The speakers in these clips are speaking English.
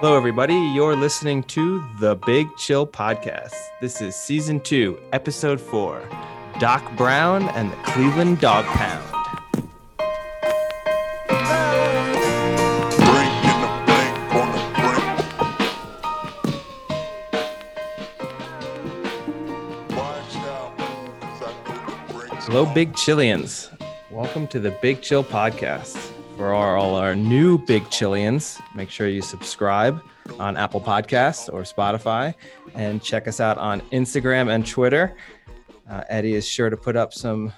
Hello, everybody. You're listening to The Big Chill Podcast. This is Season 2, Episode 4, Doc Brown and the Cleveland Dog Pound. Hello, Big Chillians. Welcome to the Big Chill Podcast. For all our new Big Chillians, make sure you subscribe on Apple Podcasts or Spotify and check us out on Instagram and Twitter. Eddie is sure to put up some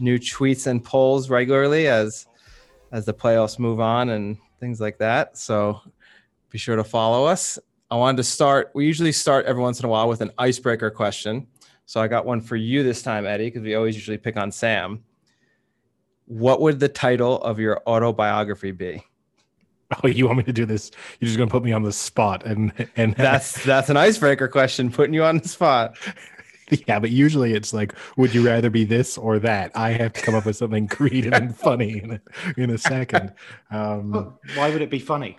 new tweets and polls regularly as the playoffs move on and things like that. So be sure to follow us. I wanted to start, we usually start every once in a while with an icebreaker question. So I got one for you this time, Eddie, because we always usually pick on Sam. What would the title of your autobiography be? Oh, you want me to do this? You're just going to put me on the spot. And that's an icebreaker question, putting you on the spot. Yeah, but usually it's like, would you rather be this or that? I have to come up with something creative and funny in a second. Why would it be funny?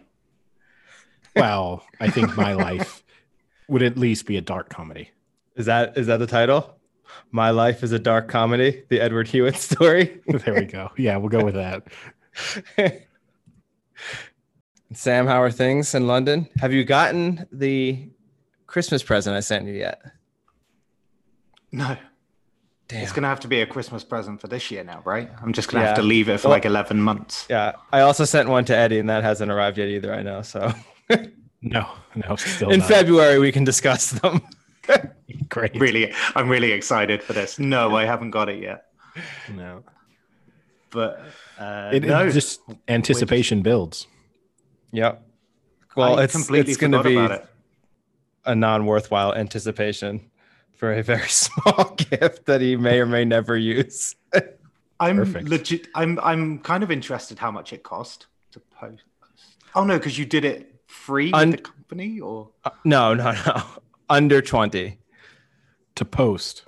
Well, I think my life would at least be a dark comedy. Is that the title? My Life is a Dark Comedy, the Edward Hewitt story. There we go. Yeah, we'll go with that. Sam, how are things in London? Have you gotten the Christmas present I sent you yet? No. Damn. It's going to have to be a Christmas present for this year now, right? I'm just going to have to leave it for 11 months. Yeah. I also sent one to Eddie, and that hasn't arrived yet either, I know. So No. Still in February, we can discuss them. Great. Really, I'm really excited for this. No, I haven't got it yet. No, but just anticipation builds. Yeah. Well, it's going to be a non-worthwhile anticipation for a very small gift that he may or may never use. I'm kind of interested how much it cost to post. Oh no, because you did it free with the company, or no. Under 20. To post.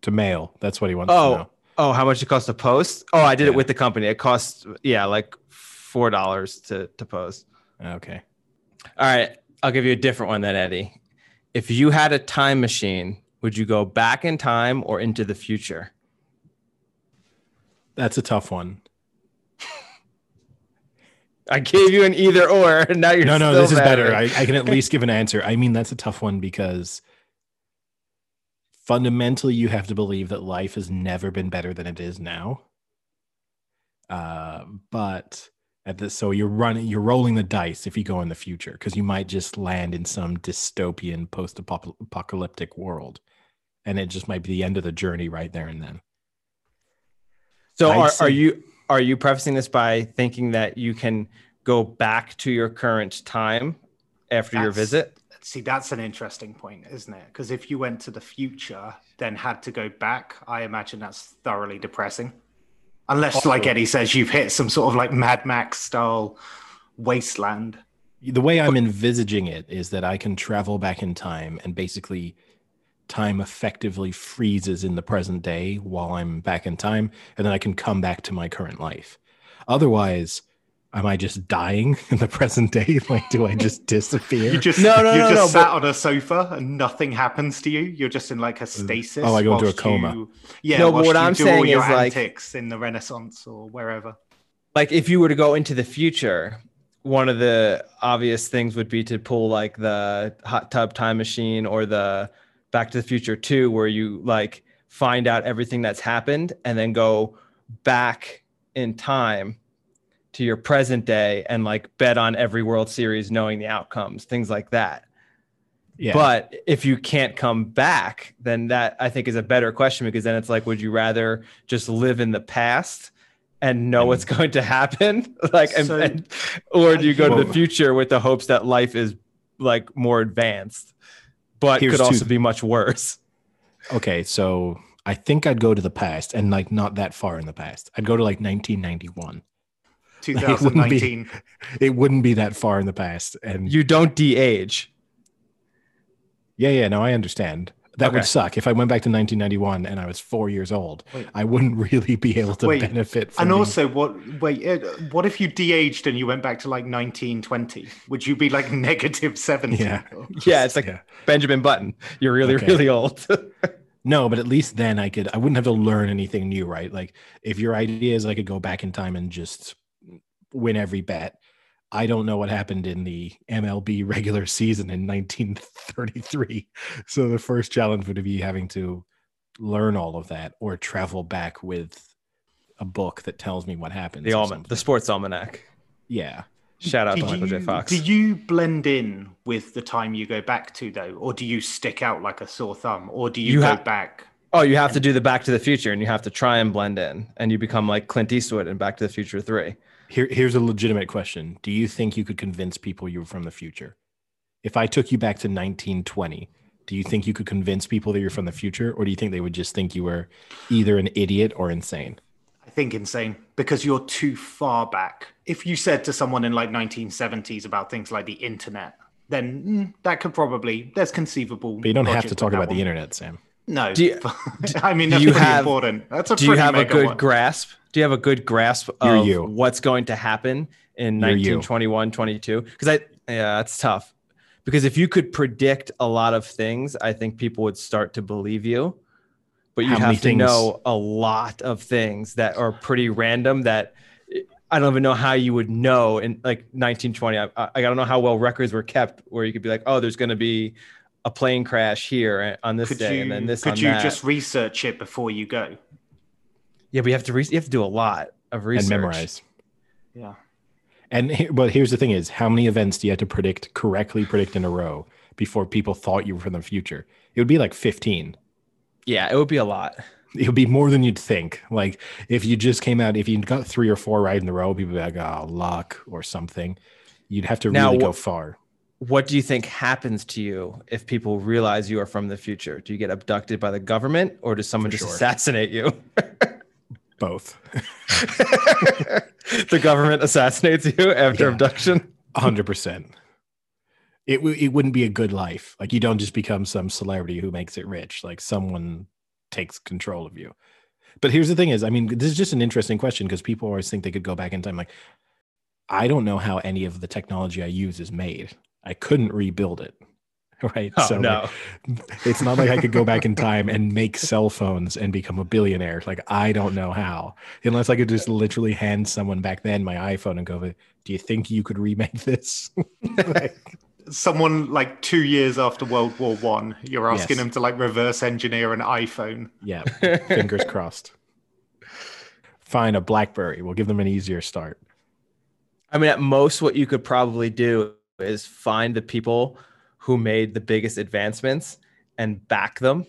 To mail. That's what he wants to know. Oh, how much it costs to post? Oh, I did it with the company. It costs, like $4 to post. Okay. All right. I'll give you a different one then, Eddie. If you had a time machine, would you go back in time or into the future? That's a tough one. I gave you an either or, and now you're no. This is better. I can at least give an answer. I mean, that's a tough one because fundamentally, you have to believe that life has never been better than it is now. So you're rolling the dice if you go in the future because you might just land in some dystopian post-apocalyptic world, and it just might be the end of the journey right there and then. So Are you prefacing this by thinking that you can go back to your current time after your visit? See, that's an interesting point, isn't it? Because if you went to the future, then had to go back, I imagine that's thoroughly depressing. Unless, like Eddie says, you've hit some sort of like Mad Max style wasteland. The way I'm envisaging it is that I can travel back in time and basically time effectively freezes in the present day while I'm back in time, and then I can come back to my current life. Otherwise, am I just dying in the present day? Like, do I just disappear? You're just sat on a sofa and nothing happens to you. You're just in like a stasis. Oh, I go into a coma. But what I'm saying is like in the Renaissance or wherever. Like, if you were to go into the future, one of the obvious things would be to pull like the hot tub time machine or the Back to the Future 2, where you like find out everything that's happened and then go back in time to your present day and like bet on every World Series knowing the outcomes, things like that. Yeah. But if you can't come back, then that I think is a better question, because then it's like, would you rather just live in the past and know what's going to happen? Or do you go to the future with the hopes that life is like more advanced? But could also be much worse. Okay, so I think I'd go to the past, and like not that far in the past. I'd go to like 1991. 2019. It wouldn't be that far in the past. And you don't de-age. Yeah, no, I understand. That would suck. If I went back to 1991 and I was 4 years old, I wouldn't really be able to benefit from. And also, what if you de-aged and you went back to like 1920? Would you be like negative 70? Yeah, it's like Benjamin Button. You're really, really old. No, but at least then I wouldn't have to learn anything new, right? Like if your idea is I could go back in time and just win every bet. I don't know what happened in the MLB regular season in 1933. So the first challenge would be having to learn all of that or travel back with a book that tells me what happened. The sports almanac. Yeah. Shout out to Michael J. Fox. Do you blend in with the time you go back to, though? Or do you stick out like a sore thumb? Or do you go back? Oh, you have to do the Back to the Future and you have to try and blend in. And you become like Clint Eastwood in Back to the Future 3. Here's a legitimate question. Do you think you could convince people you were from the future? If I took you back to 1920, do you think you could convince people that you're from the future? Or do you think they would just think you were either an idiot or insane? I think insane, because you're too far back. If you said to someone in like 1970s about things like the internet, then that could probably, that's conceivable. But you don't have to talk about the internet, Sam. No. I mean, that's pretty important. That's a pretty mega one. Do you have a good grasp? Do you have a good grasp of what's going to happen in 1921, 22? Because that's tough. Because if you could predict a lot of things, I think people would start to believe you. But you have to know a lot of things that are pretty random that I don't even know how you would know in like 1920. I don't know how well records were kept where you could be like, oh, there's going to be a plane crash here on this day and then this on that. Could you just research it before you go? Yeah, but you have to do a lot of research. And memorize. Yeah. But here's the thing is, how many events do you have to correctly predict in a row before people thought you were from the future? It would be like 15. Yeah, it would be a lot. It would be more than you'd think. Like if you just came out, if you got 3 or 4 right in a row, people would be like, oh, luck or something. You'd have to really go far. What do you think happens to you if people realize you are from the future? Do you get abducted by the government or does someone assassinate you? Both. The government assassinates you after abduction? 100%. It wouldn't be a good life. Like you don't just become some celebrity who makes it rich. Like someone takes control of you. But here's the thing is, I mean, this is just an interesting question because people always think they could go back in time. Like, I don't know how any of the technology I use is made. I couldn't rebuild it. Right. Oh, so no. Like, it's not like I could go back in time and make cell phones and become a billionaire. Like, I don't know how, unless I could just literally hand someone back then my iPhone and go, do you think you could remake this? Like, someone like 2 years after World War I, you're asking them to like reverse engineer an iPhone. Yeah. Fingers crossed. Fine. A BlackBerry. We'll give them an easier start. I mean, at most what you could probably do is find the people who made the biggest advancements and back them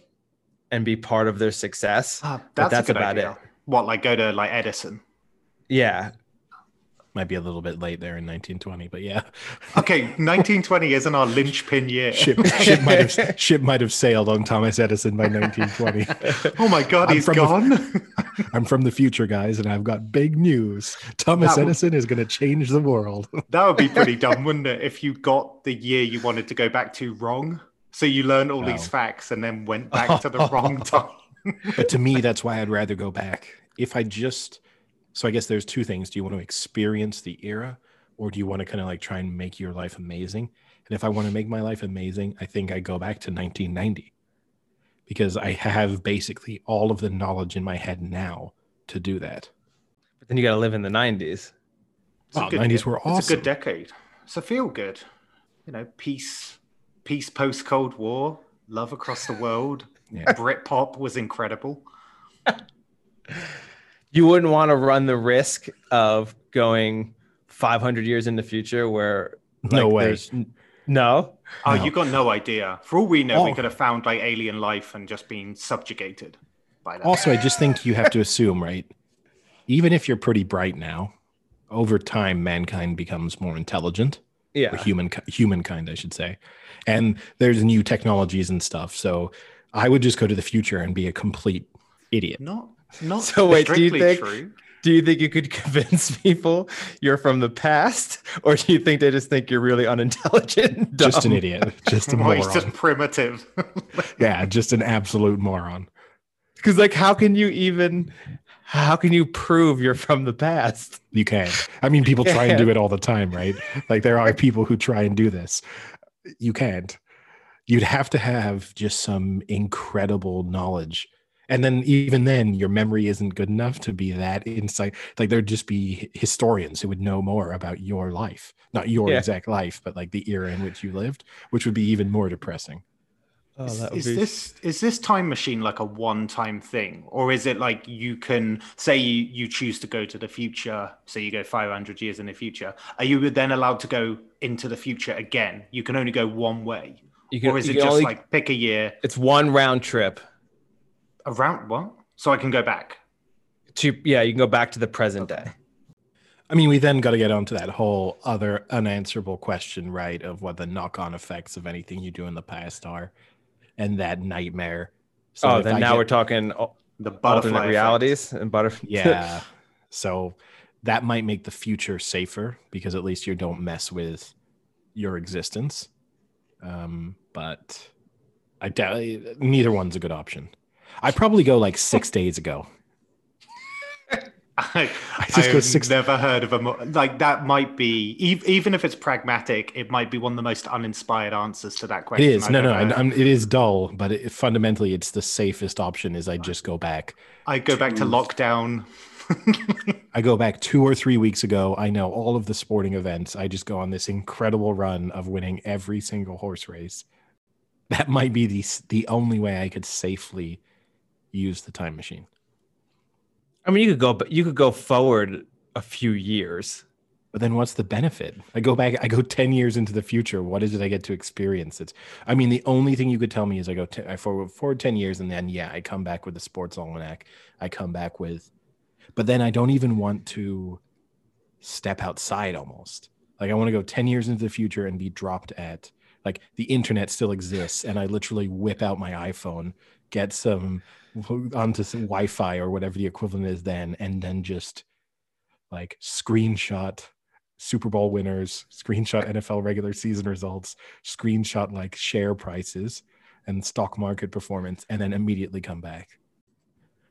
and be part of their success. That's a good about idea. It. What, like go to like Edison? Yeah. Might be a little bit late there in 1920, but yeah. Okay, 1920 isn't our linchpin year. Ship might have sailed on Thomas Edison by 1920. Oh my God, he's gone? I'm from the future, guys, and I've got big news. Thomas Edison is going to change the world. That would be pretty dumb, wouldn't it? If you got the year you wanted to go back to wrong, so you learned all these facts and then went back to the wrong time. But to me, that's why I'd rather go back. So I guess there's two things. Do you want to experience the era or do you want to kind of like try and make your life amazing? And if I want to make my life amazing, I think I go back to 1990 because I have basically all of the knowledge in my head now to do that. But then you got to live in the 90s. Wow, 90s were awesome. It's a good decade. So feel good. You know, peace post-Cold War, love across the world. Yeah. Britpop was incredible. You wouldn't want to run the risk of going 500 years in the future where... Like, no way. No? Oh, no. You got no idea. For all we know, we could have found like alien life and just been subjugated by that. Also, I just think you have to assume, right? Even if you're pretty bright now, over time, mankind becomes more intelligent. Yeah. Or humankind, I should say. And there's new technologies and stuff. So I would just go to the future and be a complete idiot. Not so wait, do you think true. Do you think you could convince people you're from the past, or do you think they just think you're really unintelligent? Just an idiot. Just a moron. He's just primitive. Yeah, just an absolute moron. Because, like, how can you prove you're from the past? You can't. I mean, people try and do it all the time, right? Like, there are people who try and do this. You can't. You'd have to have just some incredible knowledge. And then even then, your memory isn't good enough to be that insight. Like, there'd just be historians who would know more about your life, not your exact life, but like the era in which you lived, which would be even more depressing. Oh, is this time machine like a one-time thing, or is it like you can say you choose to go to the future, so you go 500 years in the future? Are you then allowed to go into the future again? You can only go one way, or is it just only, like, pick a year? It's one round trip. Around what? So I can go back to you can go back to the present day. I mean, we then got to get onto that whole other unanswerable question, right, of what the knock-on effects of anything you do in the past are, and that nightmare. So we're talking the butterfly realities effect. And butterfly. Yeah. So that might make the future safer because at least you don't mess with your existence. But I doubt neither one's a good option. I'd probably go like 6 days ago. I've never heard of like that. Might be even if it's pragmatic, it might be one of the most uninspired answers to that question. It is it is dull, but fundamentally, it's the safest option. I just go back. I go back to lockdown. I go back 2 or 3 weeks ago. I know all of the sporting events. I just go on this incredible run of winning every single horse race. That might be the only way I could safely use the time machine. I mean, you could go forward a few years, but then what's the benefit? I go back. I go 10 years into the future. What is it I get to experience? I mean, the only thing you could tell me is I forward 10 years, and then I come back with the sports almanac. I come back with, but then I don't even want to step outside. Almost like I want to go 10 years into the future and be dropped at like the internet still exists, and I literally whip out my iPhone, get some. Onto some Wi-Fi or whatever the equivalent is then, and then just like screenshot Super Bowl winners, screenshot NFL regular season results, screenshot like share prices and stock market performance, and then immediately come back.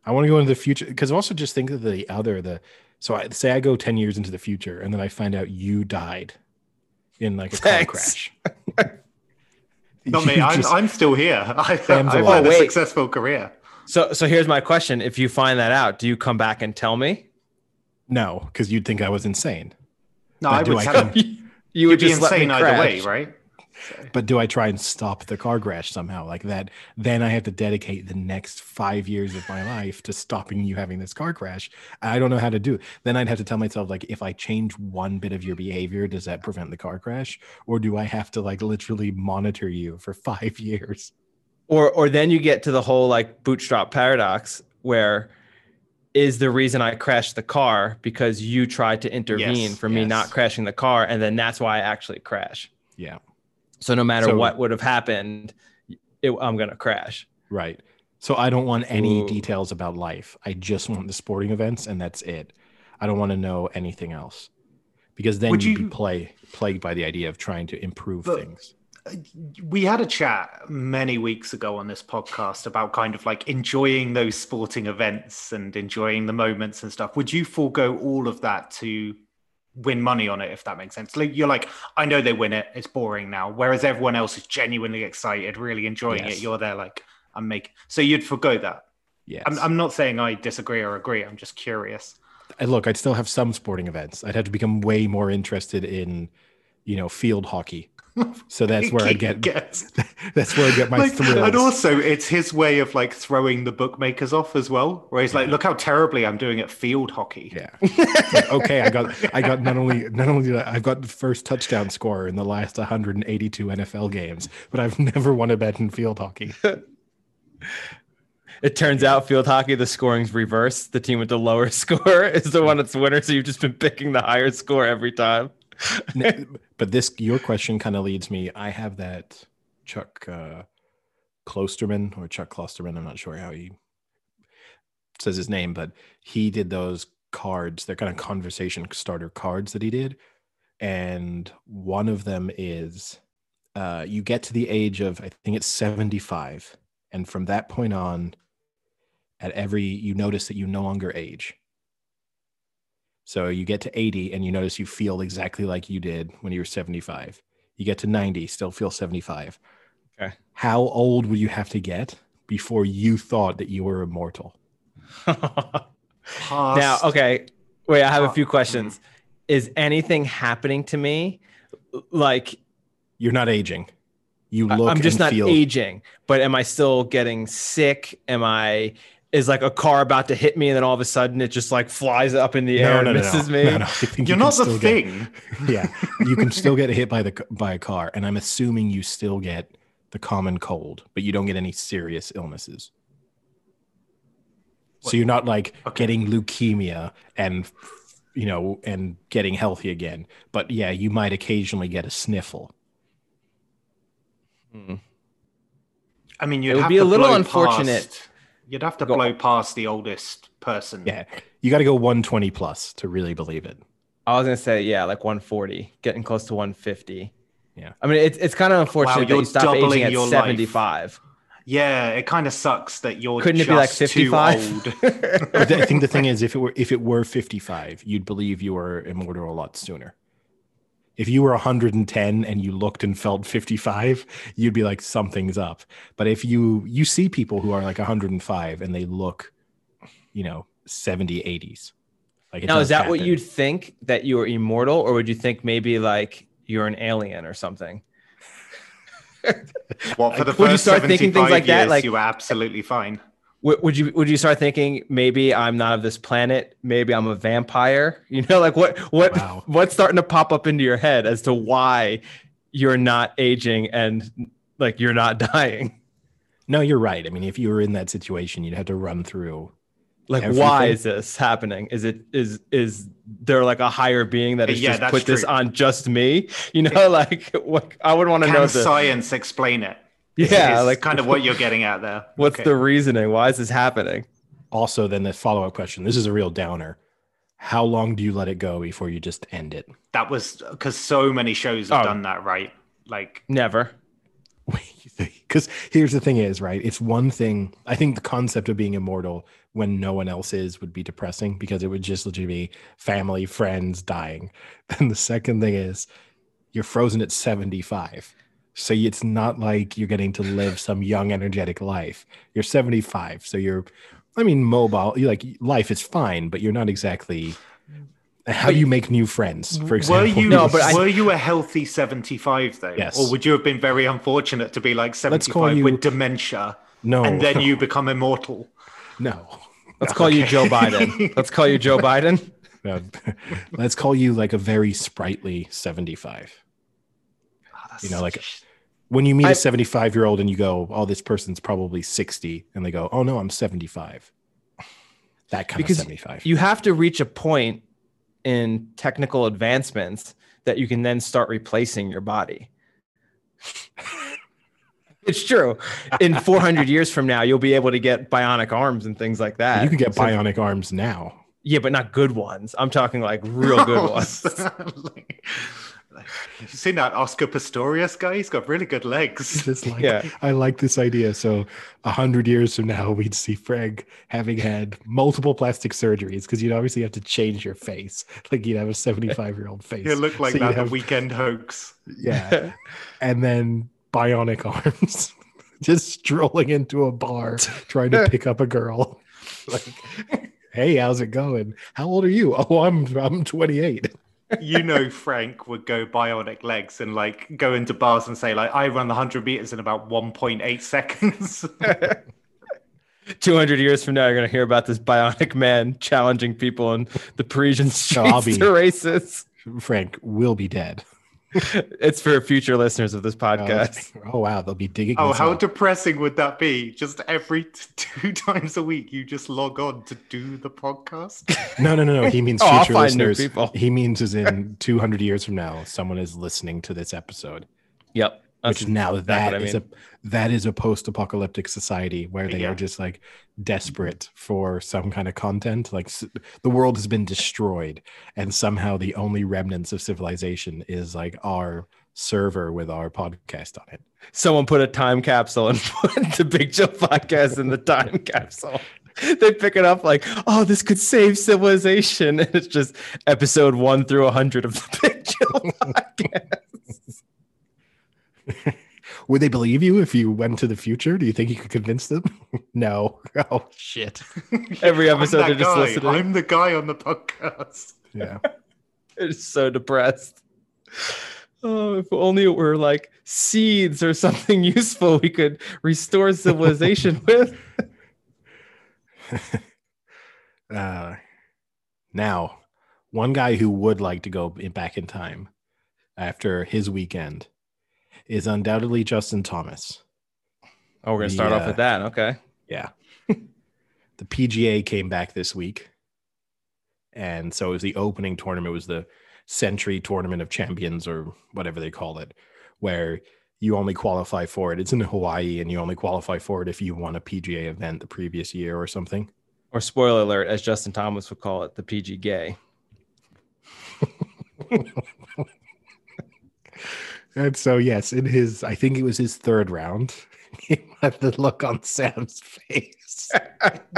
I want to go into the future because also just think of I go 10 years into the future and then I find out you died in like a car crash. Not me. I'm still here. I've had a successful career. So here's my question. If you find that out, do you come back and tell me? No, because you'd think I was insane. No, I would tell you. You would just let me crash. Either way, right? But do I try and stop the car crash somehow like that? Then I have to dedicate the next 5 years of my life to stopping you having this car crash. I don't know how to do it. Then I'd have to tell myself, like, if I change one bit of your behavior, does that prevent the car crash? Or do I have to like literally monitor you for 5 years? Or then you get to the whole like bootstrap paradox where is the reason I crashed the car because you tried to intervene me not crashing the car. And then that's why I actually crash. Yeah. So no matter what would have happened, I'm going to crash. Right. So I don't want any details about life. I just want the sporting events and that's it. I don't want to know anything else because then you'd be plagued by the idea of trying to improve things. We had a chat many weeks ago on this podcast about kind of like enjoying those sporting events and enjoying the moments and stuff. Would you forego all of that to win money on it, if that makes sense? Like, you're like, I know they win it. It's boring now. Whereas everyone else is genuinely excited, really enjoying it. You're there like, so you'd forego that. Yes. I'm not saying I disagree or agree. I'm just curious. Look, I'd still have some sporting events. I'd have to become way more interested in, field hockey. So that's where I get my thrills. And also it's his way of like throwing the bookmakers off as well, where he's like, look how terribly I'm doing at field hockey. Yeah. Like, okay, I got not only did I've got the first touchdown scorer in the last 182 NFL games, but I've never won a bet in field hockey. It turns out field hockey, the scoring's reversed. The team with the lower score is the one that's the winner, so you've just been picking the higher score every time. But your question kind of leads me. I have that Chuck Klosterman. I'm not sure how he says his name, but he did those cards. They're kind of conversation starter cards that he did. And one of them is you get to the age of, I think it's 75. And from that point on, you notice that you no longer age. So you get to 80 and you notice you feel exactly like you did when you were 75. You get to 90, still feel 75. Okay. How old would you have to get before you thought that you were immortal? Now, okay. Wait, I have a few questions. Is anything happening to me? Like, you're not aging. You look. I'm just not aging. But am I still getting sick? Is like a car about to hit me, and then all of a sudden it just like flies up in the air and misses me? No. You're not the thing. Yeah, you can still get hit by a car, and I'm assuming you still get the common cold, but you don't get any serious illnesses. So you're not like getting leukemia and getting healthy again. But yeah, you might occasionally get a sniffle. Mm. I mean, it would be a little unfortunate. You'd have to blow past the oldest person. Yeah, you got to go 120 plus to really believe it. I was going to say, yeah, like 140, getting close to 150. Yeah. I mean, it's kind of unfortunate that you stop aging at 75. Life. Yeah, it kind of sucks that you're just too old. I think the thing is, if it were 55, you'd believe you were immortal a lot sooner. If you were 110 and you looked and felt 55, you'd be like, something's up. But if you see people who are like 105 and they look, 70, 80s. Like, now, is that what you'd think, that you were immortal? Or would you think maybe like you're an alien or something? Well, for the first 75 years, like, you were absolutely fine. Would you start thinking, maybe I'm not of this planet, maybe I'm a vampire? Like what's starting to pop up into your head as to why you're not aging and like you're not dying? No, you're right. I mean, if you were in that situation, you'd have to run through like everything. Why is this happening? Is there like a higher being that has just put this on just me? I would want to know. Can science explain it? Yeah, it's like kind of what you're getting at there. What's the reasoning? Why is this happening? Also, then the follow-up question. This is a real downer. How long do you let it go before you just end it? That was because so many shows have done that, right? Like never. Because here's the thing is, right? It's one thing. I think the concept of being immortal when no one else is would be depressing, because it would just literally be family, friends dying. Then the second thing is you're frozen at 75. So it's not like you're getting to live some young, energetic life. You're 75. So you're mobile. You're like, life is fine, but you're not exactly. How do you make new friends, for example? Were you a healthy 75, though? Yes. Or would you have been very unfortunate to be like 75 with dementia? No. And then you become immortal? No. Let's call you Joe Biden. Let's call you Joe Biden. No. Let's call you like a very sprightly 75. Like when you meet a 75-year-old and you go, oh, this person's probably 60. And they go, oh, no, I'm 75. That kind of 75. You have to reach a point in technical advancements that you can then start replacing your body. It's true. In 400 years from now, you'll be able to get bionic arms and things like that. You can get bionic arms now. Yeah, but not good ones. I'm talking like real good ones. You seen that Oscar Pistorius guy? He's got really good legs. I like this idea. So 100 years from now, we'd see Frank having had multiple plastic surgeries, because you'd obviously have to change your face. Like you'd have a 75-year-old face. You look like that Weekend Hoax. Yeah, and then bionic arms, just strolling into a bar trying to pick up a girl. Like, hey, how's it going? How old are you? Oh, I'm 28. Frank would go bionic legs and like go into bars and say like, I run the 100 meters in about 1.8 seconds. 200 years from now, you're going to hear about this bionic man challenging people in the Parisian streets to races. Frank will be dead. It's for future listeners of this podcast. Oh wow, they'll be digging. Oh, how depressing would that be? Just every two times a week, you just log on to do the podcast. No. He means future listeners. He means as in 200 years from now, someone is listening to this episode. Yep. Which now that is a post-apocalyptic society where they are just like desperate for some kind of content. Like the world has been destroyed, and somehow the only remnants of civilization is like our server with our podcast on it. Someone put a time capsule and put the Big Chill Podcast in the time capsule. They pick it up like, oh, this could save civilization. And it's just episode 1 through 100 of the Big Chill Podcast. Would they believe you if you went to the future? Do you think you could convince them? No. Oh shit. Every episode they're just listening. I'm the guy on the podcast. Yeah. It's so depressed. Oh, if only it were like seeds or something useful we could restore civilization with. Now, one guy who would like to go back in time after his weekend is undoubtedly Justin Thomas. Oh, we're going to start off with that. Okay. Yeah. The PGA came back this week. And so it was the opening tournament. It was the Century Tournament of Champions or whatever they call it, where you only qualify for it. It's in Hawaii, and you only qualify for it if you won a PGA event the previous year or something. Or spoiler alert, as Justin Thomas would call it, the PGA. And so, yes, in his, I think it was his third round, he had the look on Sam's face.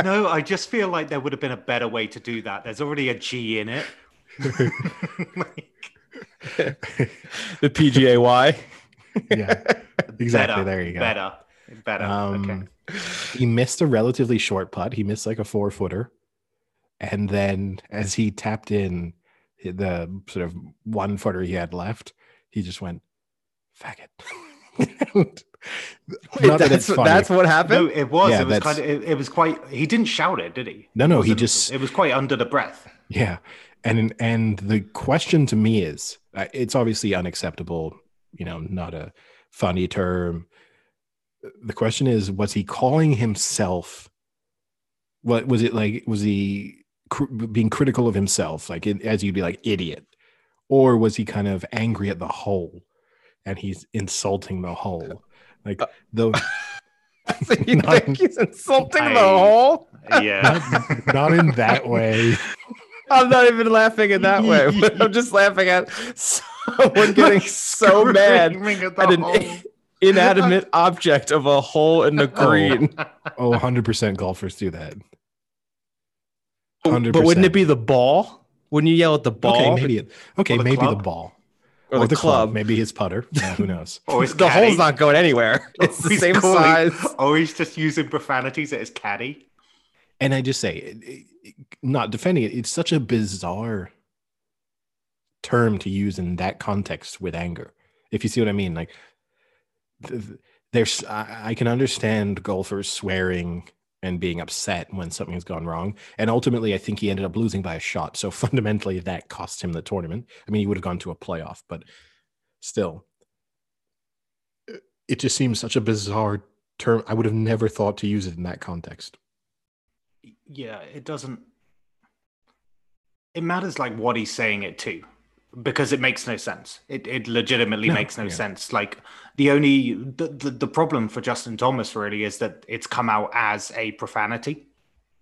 No, I just feel like there would have been a better way to do that. There's already a G in it. The PGAY. Yeah, exactly. Better, there you go. Better. Okay. He missed a relatively short putt. He missed like a 4-footer. And then as he tapped in the sort of 1-footer he had left, he just went, faggot. That's what happened? No, it was. Yeah, it was quite, he didn't shout it, did he? No, it was quite under the breath. Yeah. And the question to me is, it's obviously unacceptable, you know, not a funny term. The question is, was he calling himself? What was it like? Was he being critical of himself? Like, as you'd be like, idiot. Or was he kind of angry at the hole and he's insulting the hole? Like so you think he's insulting the hole? Yeah. Not in that way. I'm not even laughing in that way. But I'm just laughing at someone getting so mad at an inanimate object of a hole in the green. Oh, 100% golfers do that. 100%. But wouldn't it be the ball? Wouldn't you yell at the ball? Okay, maybe the ball. Or the club. Maybe his putter. Yeah, who knows? The hole's not going anywhere. It's the same size. Oh, he's just using profanities at his caddy. And I just say... not defending it's such a bizarre term to use in that context with anger, if you see what I mean. Like there's I can understand golfers swearing and being upset when something's gone wrong, and ultimately I think he ended up losing by a shot, so fundamentally that cost him the tournament. I mean, he would have gone to a playoff, but still, it just seems such a bizarre term. I would have never thought to use it in that context. Yeah, it doesn't. It matters like what he's saying it to, because it makes no sense. It legitimately makes no sense. Like the problem for Justin Thomas really is that it's come out as a profanity,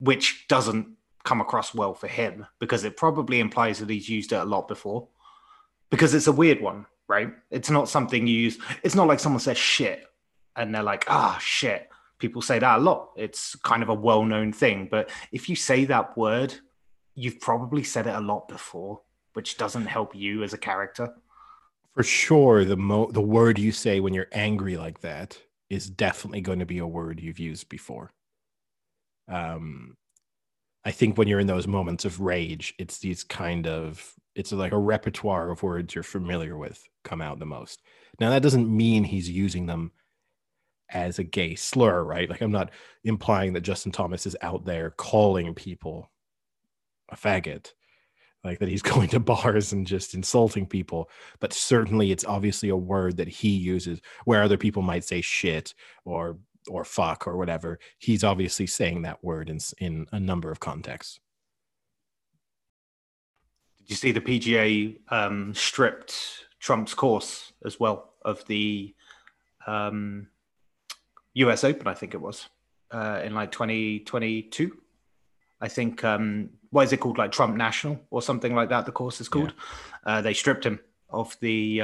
which doesn't come across well for him, because it probably implies that he's used it a lot before, because it's a weird one, right? It's not something you use. It's not like someone says shit and they're like, ah, shit. People say that a lot. It's kind of a well-known thing. But if you say that word, you've probably said it a lot before, which doesn't help you as a character. For sure, the word you say when you're angry like that is definitely going to be a word you've used before. I think when you're in those moments of rage, it's like a repertoire of words you're familiar with come out the most. Now, that doesn't mean he's using them as a gay slur, right? Like, I'm not implying that Justin Thomas is out there calling people a faggot, like that he's going to bars and just insulting people, but certainly it's obviously a word that he uses where other people might say shit or fuck or whatever. He's obviously saying that word in a number of contexts. Did you see the PGA stripped Trump's course as well of the US Open, I think it was, in like 2022. I think, what is it called? Like Trump National or something like that, the course is called. Yeah. They stripped him of the,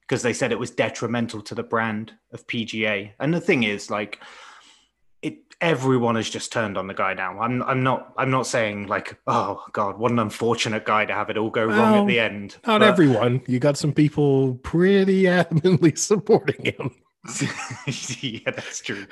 because they said it was detrimental to the brand of PGA. And the thing is, like, everyone has just turned on the guy now. I'm not saying like, oh God, what an unfortunate guy to have it all go wrong at the end. Not everyone. You got some people pretty adamantly supporting him. Yeah, that's true.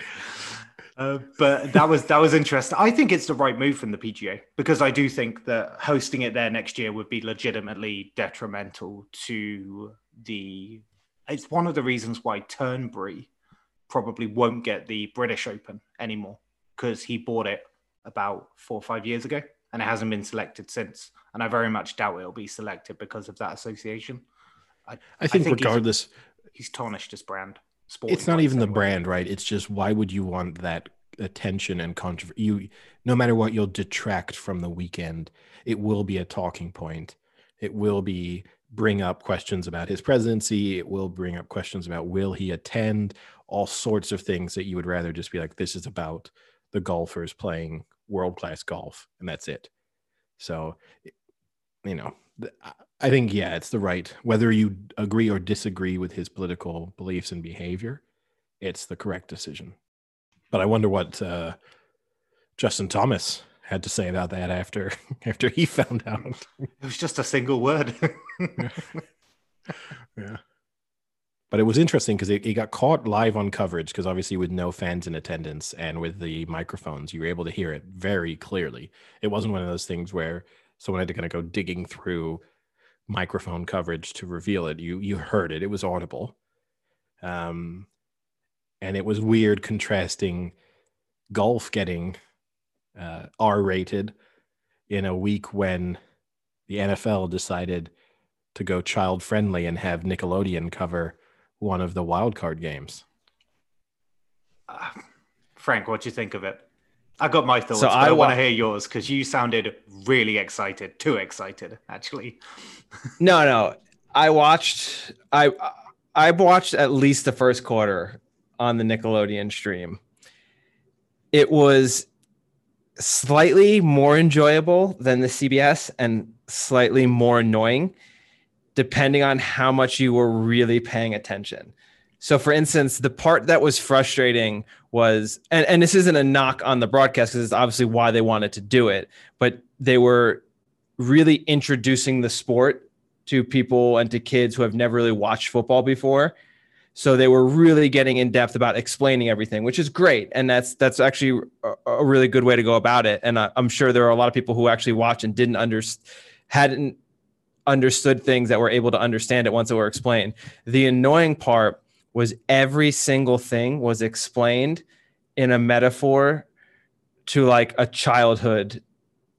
But that was interesting. I think it's the right move from the PGA, because I do think that hosting it there next year would be legitimately detrimental to the. It's one of the reasons why Turnberry probably won't get the British Open anymore, because he bought it about 4 or 5 years ago and it hasn't been selected since. And I very much doubt it'll be selected because of that association. I think regardless, he's tarnished his brand. It's not even the brand, right? It's just, why would you want that attention and controversy? You, no matter what, you'll detract from the weekend. It will be a talking point. It will be bring up questions about his presidency. It will bring up questions about, will he attend? All sorts of things that you would rather just be like, this is about the golfers playing world-class golf, and that's it. So, you know, I think, yeah, it's the right, whether you agree or disagree with his political beliefs and behavior, it's the correct decision. But I wonder what Justin Thomas had to say about that after he found out. It was just a single word. Yeah. But it was interesting because it got caught live on coverage, because obviously with no fans in attendance and with the microphones, you were able to hear it very clearly. It wasn't one of those things where someone had to kind of go digging through microphone coverage to reveal it. You heard it. It was audible. And it was weird contrasting golf getting R-rated in a week when the NFL decided to go child-friendly and have Nickelodeon cover one of the wild card games. Frank, what do you think of it? I got my thoughts. So I want to hear yours, because you sounded really excited, too excited, actually. No. I watched at least the first quarter on the Nickelodeon stream. It was slightly more enjoyable than the CBS and slightly more annoying, depending on how much you were really paying attention. So for instance, the part that was frustrating was, and this isn't a knock on the broadcast, because it's obviously why they wanted to do it, but they were really introducing the sport to people and to kids who have never really watched football before. So they were really getting in depth about explaining everything, which is great. And that's actually a really good way to go about it. And I'm sure there are a lot of people who actually watch and hadn't understood things that were able to understand it once it were explained. The annoying part was every single thing was explained in a metaphor to like a childhood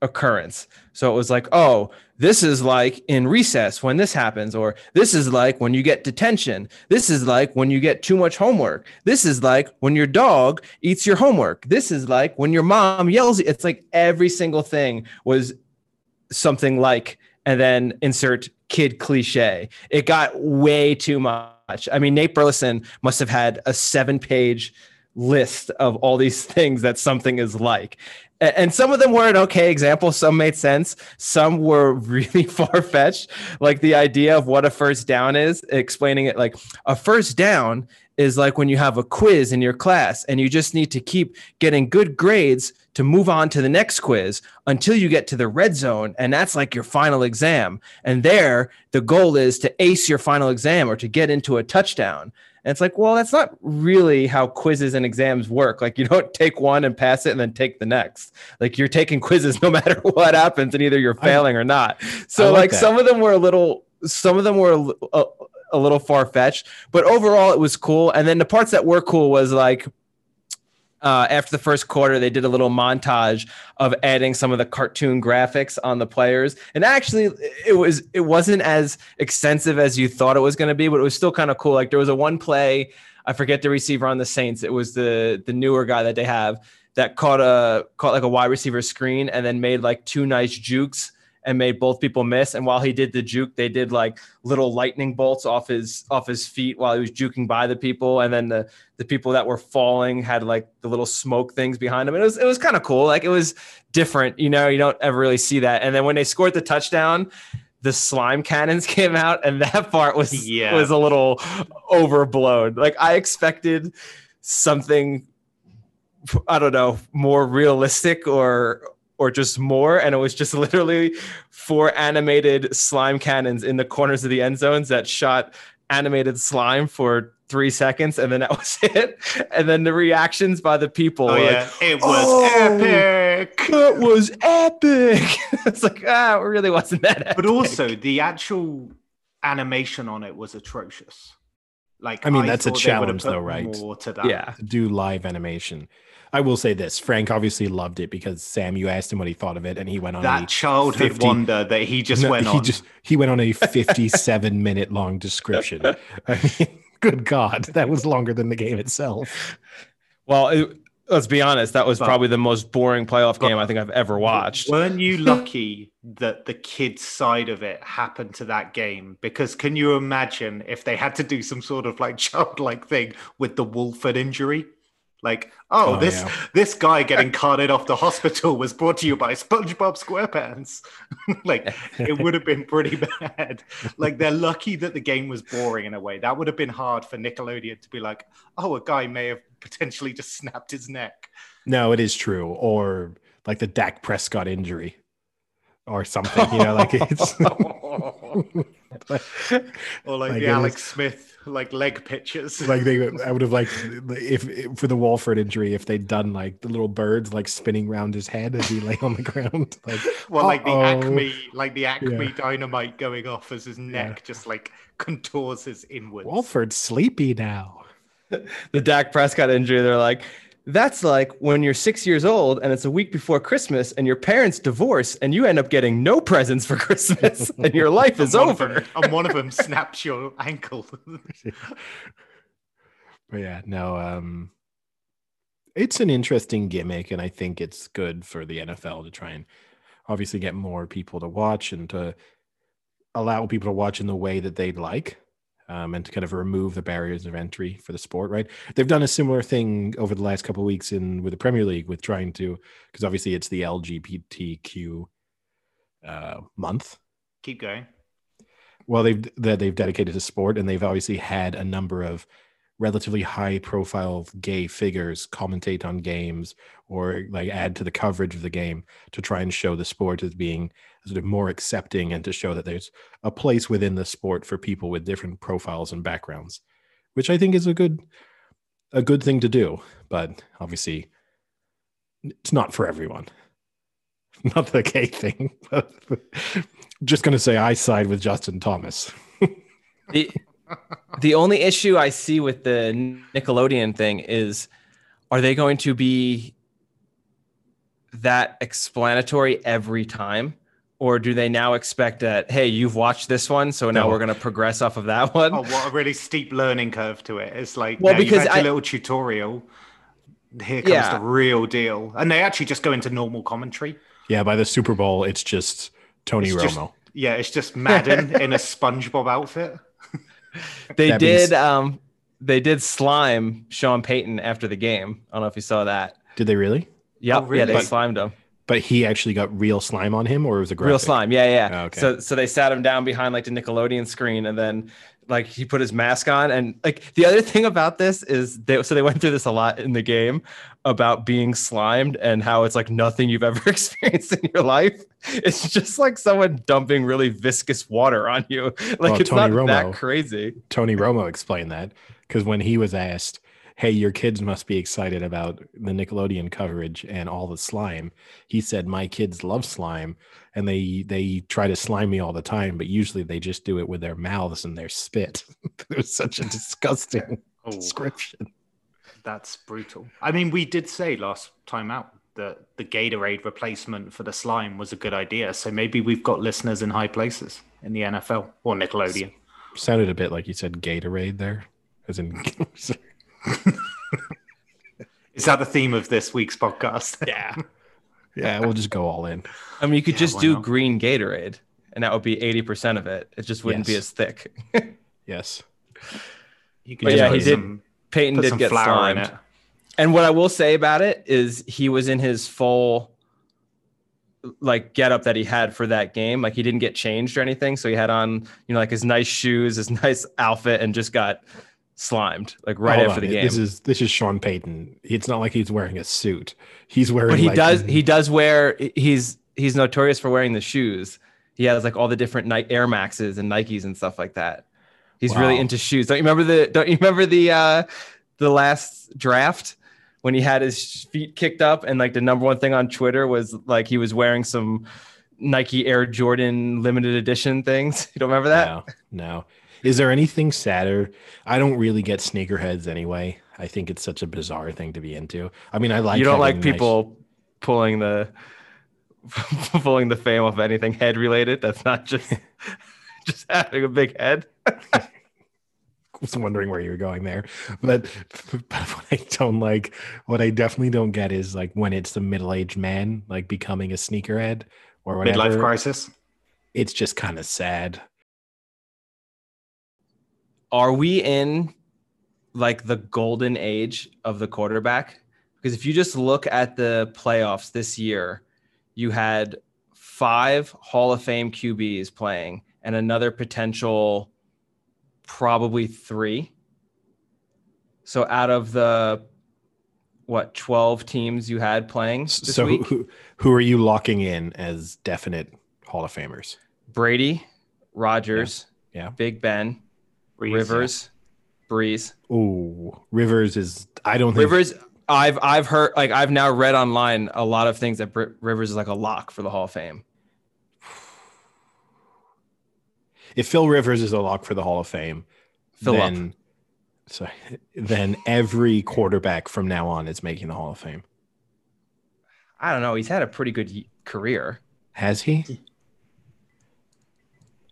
occurrence. So it was like, oh, this is like in recess when this happens, or this is like when you get detention. This is like when you get too much homework. This is like when your dog eats your homework. This is like when your mom yells. It's like every single thing was something like, and then insert kid cliche. It got way too much. I mean, Nate Burleson must have had a 7-page list of all these things that something is like. And some of them were an okay example. Some made sense. Some were really far-fetched, like the idea of what a first down is, explaining it like a first down is like when you have a quiz in your class and you just need to keep getting good grades to move on to the next quiz until you get to the red zone. And that's like your final exam. And there, the goal is to ace your final exam or to get into a touchdown. And it's like, well, that's not really how quizzes and exams work. Like, you don't take one and pass it and then take the next. Like, you're taking quizzes no matter what happens, and either you're failing or not. So like that. Some of them were a little far-fetched, but overall it was cool. And then the parts that were cool was like, after the first quarter, they did a little montage of adding some of the cartoon graphics on the players. And actually, it wasn't as extensive as you thought it was going to be, but it was still kind of cool. Like, there was one play, I forget the receiver on the Saints. It was the newer guy that they have that caught like a wide receiver screen and then made like two nice jukes and made both people miss. And while he did the juke, they did like little lightning bolts off his feet while he was juking by the people. And then the people that were falling had like the little smoke things behind them. And it was kind of cool. Like, it was different, you know, you don't ever really see that. And then when they scored the touchdown, the slime cannons came out, and that part was a little overblown. Like, I expected something, I don't know, more realistic or just more. And it was just literally 4 animated slime cannons in the corners of the end zones that shot animated slime for 3 seconds. And then that was it. And then the reactions by the people. Oh, yeah. Like, it was epic. That was epic. It's like, it really wasn't that epic. But also the actual animation on it was atrocious. Like, I mean, that's a challenge though, right? More to that. Yeah. To do live animation. I will say this, Frank obviously loved it because, Sam, you asked him what he thought of it, and he went on that childhood wonder that he just went on. He went on a 57 minute long description. I mean, good God, that was longer than the game itself. Well, let's be honest, that was probably the most boring playoff game I think I've ever watched. Weren't you lucky that the kids' side of it happened to that game? Because can you imagine if they had to do some sort of like childlike thing with the Wolford injury? Like, this guy getting carted off the hospital was brought to you by SpongeBob SquarePants. Like, it would have been pretty bad. Like, they're lucky that the game was boring in a way. That would have been hard for Nickelodeon to be like, a guy may have potentially just snapped his neck. No, it is true. Or like the Dak Prescott injury or something, you know, like it's... or like the Alex Smith like leg pictures. Like I would have liked if for the Wolford injury, if they'd done like the little birds like spinning round his head as he lay on the ground. Like, like the Acme dynamite going off as his neck just like contours his inwards. Wolford's sleepy now. The Dak Prescott injury, they're like, that's like when you're 6 years old and it's a week before Christmas and your parents divorce and you end up getting no presents for Christmas and your life is over. And one of them snaps your ankle. But yeah, no, it's an interesting gimmick, and I think it's good for the NFL to try and obviously get more people to watch and to allow people to watch in the way that they'd like. And to kind of remove the barriers of entry for the sport, right? They've done a similar thing over the last couple of weeks with the Premier League, with trying to, because obviously it's the LGBTQ month. Keep going. Well, they've dedicated to sport, and they've obviously had a number of relatively high-profile gay figures commentate on games or like add to the coverage of the game to try and show the sport as being sort of more accepting, and to show that there's a place within the sport for people with different profiles and backgrounds, which I think is a good thing to do. But obviously it's not for everyone. Not the gay thing. But just going to say I side with Justin Thomas. The only issue I see with the Nickelodeon thing is, are they going to be that explanatory every time? Or do they now expect that, hey, you've watched this one, so now we're going to progress off of that one? Oh, what a really steep learning curve to it. It's like, because a little tutorial. Here comes the real deal. And they actually just go into normal commentary. Yeah, by the Super Bowl, it's just Tony Romo. It's just Madden in a SpongeBob outfit. They did slime Sean Payton after the game. I don't know if you saw that. Did they really? Yep. Oh, really? Yeah, they slimed him. But he actually got real slime on him, or it was a graphic? Real slime, yeah. Oh, okay. So they sat him down behind like the Nickelodeon screen, and then like he put his mask on. And like the other thing about this is, they went through this a lot in the game about being slimed and how it's like nothing you've ever experienced in your life. It's just like someone dumping really viscous water on you. Like, it's Tony Romo, that crazy. Tony Romo explained that, because when he was asked, hey, your kids must be excited about the Nickelodeon coverage and all the slime, he said, my kids love slime, and they try to slime me all the time, but usually they just do it with their mouths and their spit. It was such a disgusting description. That's brutal. I mean, we did say last time out that the Gatorade replacement for the slime was a good idea, so maybe we've got listeners in high places in the NFL or Nickelodeon. Sounded a bit like you said Gatorade there, as in... Is that the theme of this week's podcast? Yeah. Yeah, we'll just go all in. I mean, you could just do green Gatorade, and that would be 80% of it. It just wouldn't be as thick. Yes. You could Peyton did get slimed. And what I will say about it is he was in his full like get up that he had for that game. Like he didn't get changed or anything. So he had on, you know, like his nice shoes, his nice outfit, and just got slimed like right after the game. This is Sean Payton. It's not like he's wearing a suit. He's wearing, but he's notorious for wearing the shoes. He has like all the different Air Maxes and Nikes and stuff like that. He's really into shoes. Don't you remember the last draft when he had his feet kicked up, and like the number one thing on Twitter was like he was wearing some Nike Air Jordan limited edition things. You don't remember that? No. Is there anything sadder? I don't really get sneakerheads anyway. I think it's such a bizarre thing to be into. I mean, I like, you don't like people pulling the fame off anything head related. That's not just having a big head. I was wondering where you were going there, but what I definitely don't get is like when it's the middle-aged man like becoming a sneakerhead or whatever. Midlife crisis. It's just kind of sad. Are we in like the golden age of the quarterback? Because if you just look at the playoffs this year, you had 5 Hall of Fame QBs playing and another potential probably 3. So out of the 12 teams you had playing this week? Who are you locking in as definite Hall of Famers? Brady, Rodgers, Big Ben, Rivers, Breeze. Ooh, Rivers is. I don't think Rivers. I've heard, like, I've now read online a lot of things that Rivers is like a lock for the Hall of Fame. If Phil Rivers is a lock for the Hall of Fame, then every quarterback from now on is making the Hall of Fame. I don't know. He's had a pretty good career. Has he?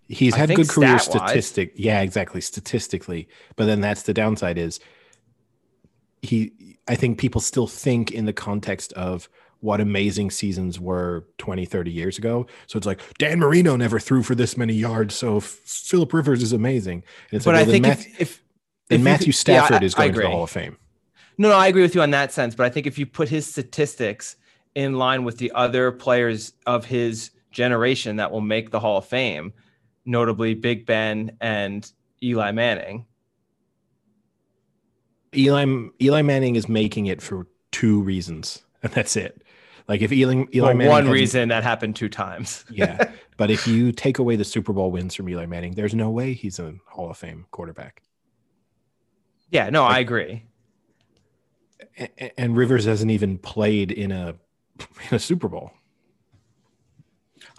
He's had good career statistic. Yeah, exactly. Statistically. But then that's the downside is I think people still think in the context of what amazing seasons were 20, 30 years ago. So it's like Dan Marino never threw for this many yards. So Philip Rivers is amazing. And it's Matthew Stafford is going to the Hall of Fame. No, I agree with you on that sense. But I think if you put his statistics in line with the other players of his generation that will make the Hall of Fame, notably Big Ben and Eli Manning. Eli Manning is making it for 2 reasons, and that's it. Like if Eli Manning, one reason that happened 2 times. Yeah, but if you take away the Super Bowl wins from Eli Manning, there's no way he's a Hall of Fame quarterback. Yeah, no, I agree. And Rivers hasn't even played in a Super Bowl.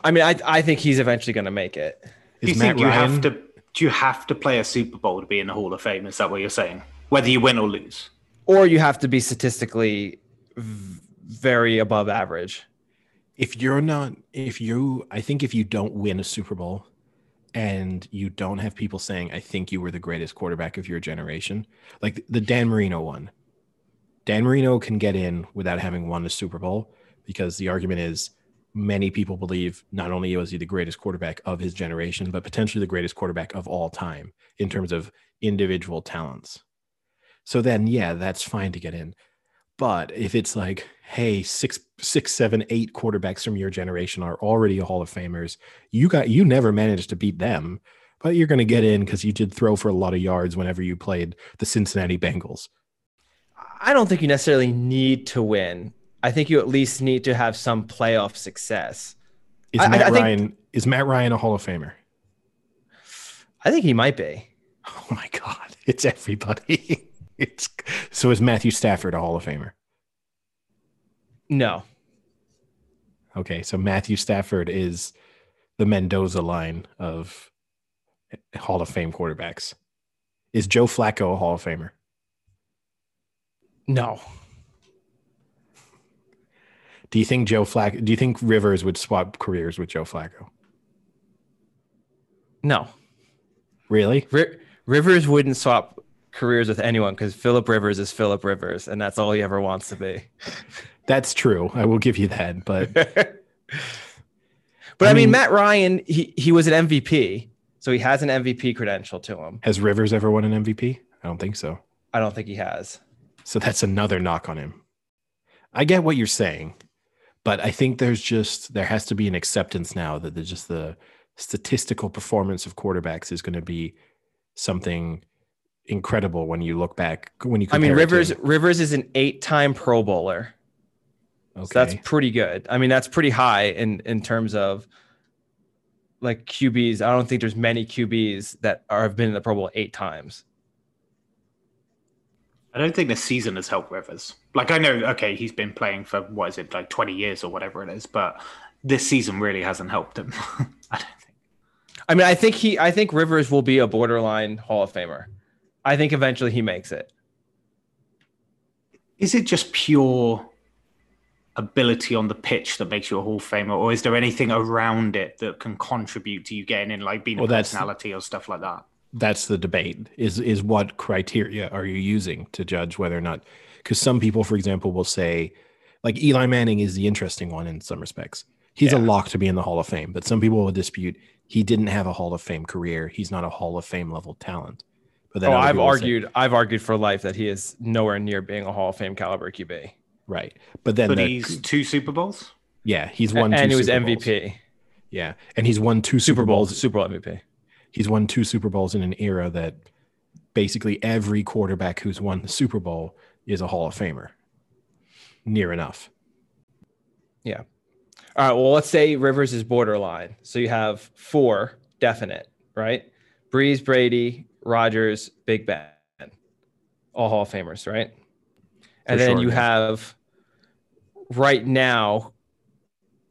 I mean, I think he's eventually going to make it. Do you have to play a Super Bowl to be in the Hall of Fame? Is that what you're saying? Whether you win or lose? Or you have to be statistically very above average. I think if you don't win a Super Bowl and you don't have people saying, I think you were the greatest quarterback of your generation, like the Dan Marino one. Dan Marino can get in without having won a Super Bowl because the argument is, many people believe not only was he the greatest quarterback of his generation, but potentially the greatest quarterback of all time in terms of individual talents. So then, yeah, that's fine to get in. But if it's like, hey, 6, 7, 8 quarterbacks from your generation are already Hall of Famers, you never managed to beat them, but you're going to get in because you did throw for a lot of yards whenever you played the Cincinnati Bengals. I don't think you necessarily need to win. I think you at least need to have some playoff success. Is Matt Ryan a Hall of Famer? I think he might be. Oh my God. It's everybody. So is Matthew Stafford a Hall of Famer? No. Okay. So Matthew Stafford is the Mendoza line of Hall of Fame quarterbacks. Is Joe Flacco a Hall of Famer? No. Do you think Rivers would swap careers with Joe Flacco? No. Really? Rivers wouldn't swap careers with anyone because Philip Rivers is Philip Rivers, and that's all he ever wants to be. That's true. I will give you that. But but I mean, Matt Ryan, he was an MVP. So he has an MVP credential to him. Has Rivers ever won an MVP? I don't think so. I don't think he has. So that's another knock on him. I get what you're saying, but I think there has to be an acceptance now that just the statistical performance of quarterbacks is going to be something incredible when you look back. When you, Rivers is an 8-time Pro Bowler. Okay, so that's pretty good. I mean, that's pretty high in terms of like QBs. I don't think there's many QBs that have been in the Pro Bowl 8 times. I don't think the season has helped Rivers. Like, I know, okay, he's been playing for, what is it, like 20 years or whatever it is, but this season really hasn't helped him. I don't think. I mean, I think Rivers will be a borderline Hall of Famer. I think eventually he makes it. Is it just pure ability on the pitch that makes you a Hall of Famer, or is there anything around it that can contribute to you getting in, like being a personality or stuff like that? That's the debate, is what criteria are you using to judge whether or not, because some people, for example, will say, like Eli Manning is the interesting one in some respects. He's a lock to be in the Hall of Fame, but some people will dispute he didn't have a Hall of Fame career. He's not a Hall of Fame level talent. But then I've argued for life that he is nowhere near being a Hall of Fame caliber QB. Right. But then he's 2 Super Bowls? Yeah, he's won 2 Super Bowls. And he was MVP. Yeah, and he's won 2 Super Bowls. Super Bowl MVP. He's won 2 Super Bowls in an era that basically every quarterback who's won the Super Bowl is a Hall of Famer. Near enough. Yeah. All right, well, let's say Rivers is borderline. So you have 4 definite, right? Brees, Brady, Rodgers, Big Ben. All Hall of Famers, right? And then you have, right now,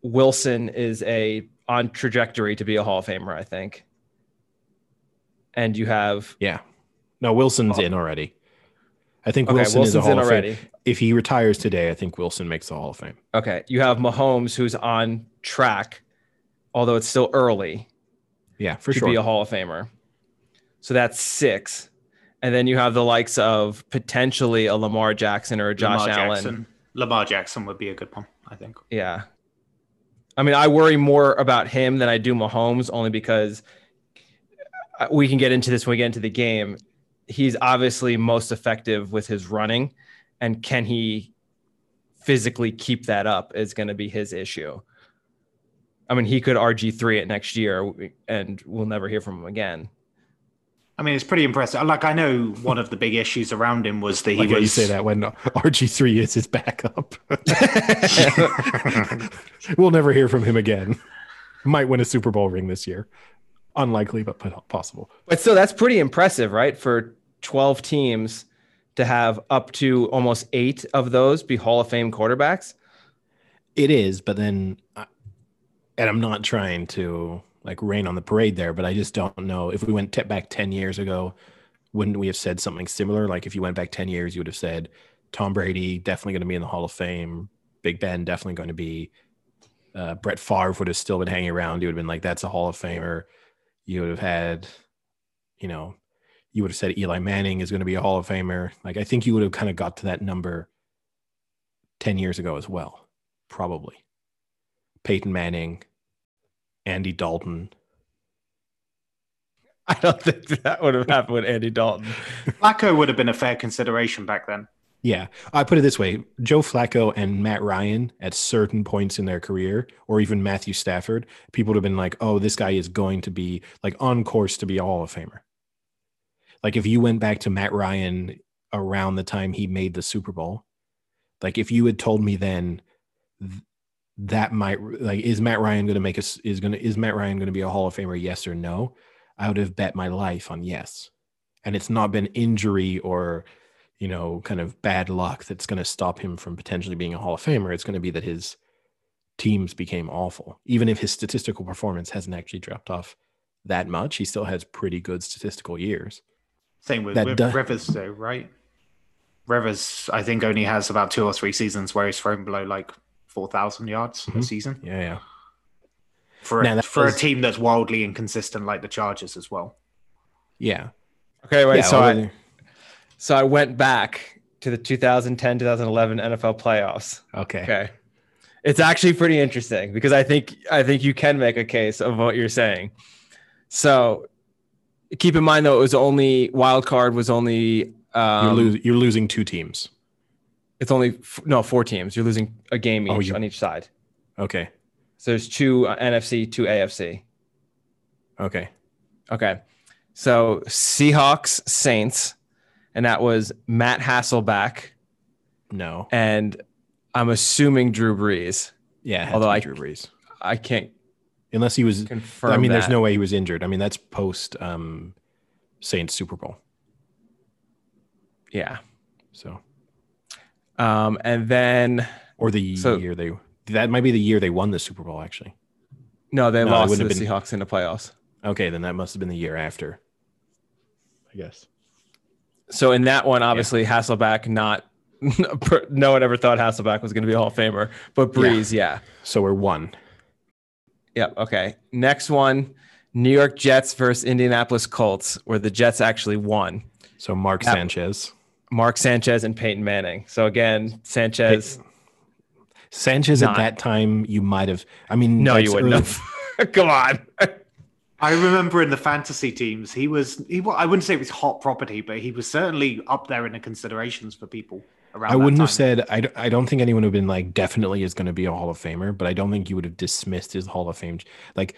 Wilson is on trajectory to be a Hall of Famer, I think. And you have... Yeah. No, Wilson's in already. I think Wilson is a Hall of Fame. If he retires today, I think Wilson makes the Hall of Fame. Okay. You have Mahomes, who's on track, although it's still early. Yeah, for sure. To be a Hall of Famer. So that's 6. And then you have the likes of potentially a Lamar Jackson or a Josh Allen. Lamar Jackson would be a good one, I think. Yeah. I mean, I worry more about him than I do Mahomes, only because... we can get into this when we get into the game. He's obviously most effective with his running, and can he physically keep that up is going to be his issue. I mean, he could RG3 it next year and we'll never hear from him again. I mean, it's pretty impressive. Like, I know one of the big issues around him was that he was... You say that when RG3 is his backup. We'll never hear from him again. Might win a Super Bowl ring this year. Unlikely, but possible. But still, that's pretty impressive, right? For 12 teams to have up to almost 8 of those be Hall of Fame quarterbacks. It is, but then, and I'm not trying to like rain on the parade there, but I just don't know. If we went back 10 years ago, wouldn't we have said something similar? Like if you went back 10 years, you would have said Tom Brady definitely going to be in the Hall of Fame. Big Ben definitely going to be. Brett Favre would have still been hanging around. He would have been like, that's a Hall of Famer. You would have had, you would have said Eli Manning is going to be a Hall of Famer. Like, I think you would have kind of got to that number 10 years ago as well, probably. Peyton Manning, Andy Dalton. I don't think that would have happened with Andy Dalton. Flacco would have been a fair consideration back then. Yeah. I put it this way. Joe Flacco and Matt Ryan at certain points in their career, or even Matthew Stafford, people would have been like, oh, this guy is going to be like on course to be a Hall of Famer. Like if you went back to Matt Ryan around the time he made the Super Bowl, like if you had told me then that might like, is Matt Ryan going to be a Hall of Famer? Yes or no? I would have bet my life on yes. And it's not been injury or, kind of bad luck that's going to stop him from potentially being a Hall of Famer. It's going to be that his teams became awful. Even if his statistical performance hasn't actually dropped off that much, he still has pretty good statistical years. Same with Rivers, though, right? Rivers, I think, only has about 2 or 3 seasons where he's thrown below like 4,000 yards a season. Yeah. For a team that's wildly inconsistent like the Chargers as well. Yeah. Okay, wait, so I went back to the 2010-2011 NFL playoffs. Okay. It's actually pretty interesting because I think you can make a case of what you're saying. So keep in mind, though, it was only wild card was only you're losing two teams. It's only four teams. You're losing a game each on each side. Okay. So there's two NFC, two AFC. Okay. So Seahawks, Saints, and that was Matt Hasselbeck. No. And I'm assuming Drew Brees. Yeah, although Drew Brees. I can't. Unless he was confirmed. I mean, there's no way he was injured. I mean, that's post Saints Super Bowl. Yeah. So. And then. Or the year they. That might be the year they won the Super Bowl, actually. No, they lost to the Seahawks in the playoffs. Okay, then that must have been the year after, I guess. So in that one, obviously, Hasselbeck, no one ever thought Hasselbeck was going to be a Hall of Famer, but Breeze, yeah. So we're one. Yep, okay. Next one, New York Jets versus Indianapolis Colts, where the Jets actually won. So Mark Sanchez and Peyton Manning. So again, Sanchez at that time, you might have. I mean, no, you wouldn't have. Come on. I remember in the fantasy teams, he was I wouldn't say it was hot property, but he was certainly up there in the considerations for people around. I wouldn't have said, I don't think anyone would have been like, definitely is going to be a Hall of Famer, but I don't think you would have dismissed his Hall of Fame. Like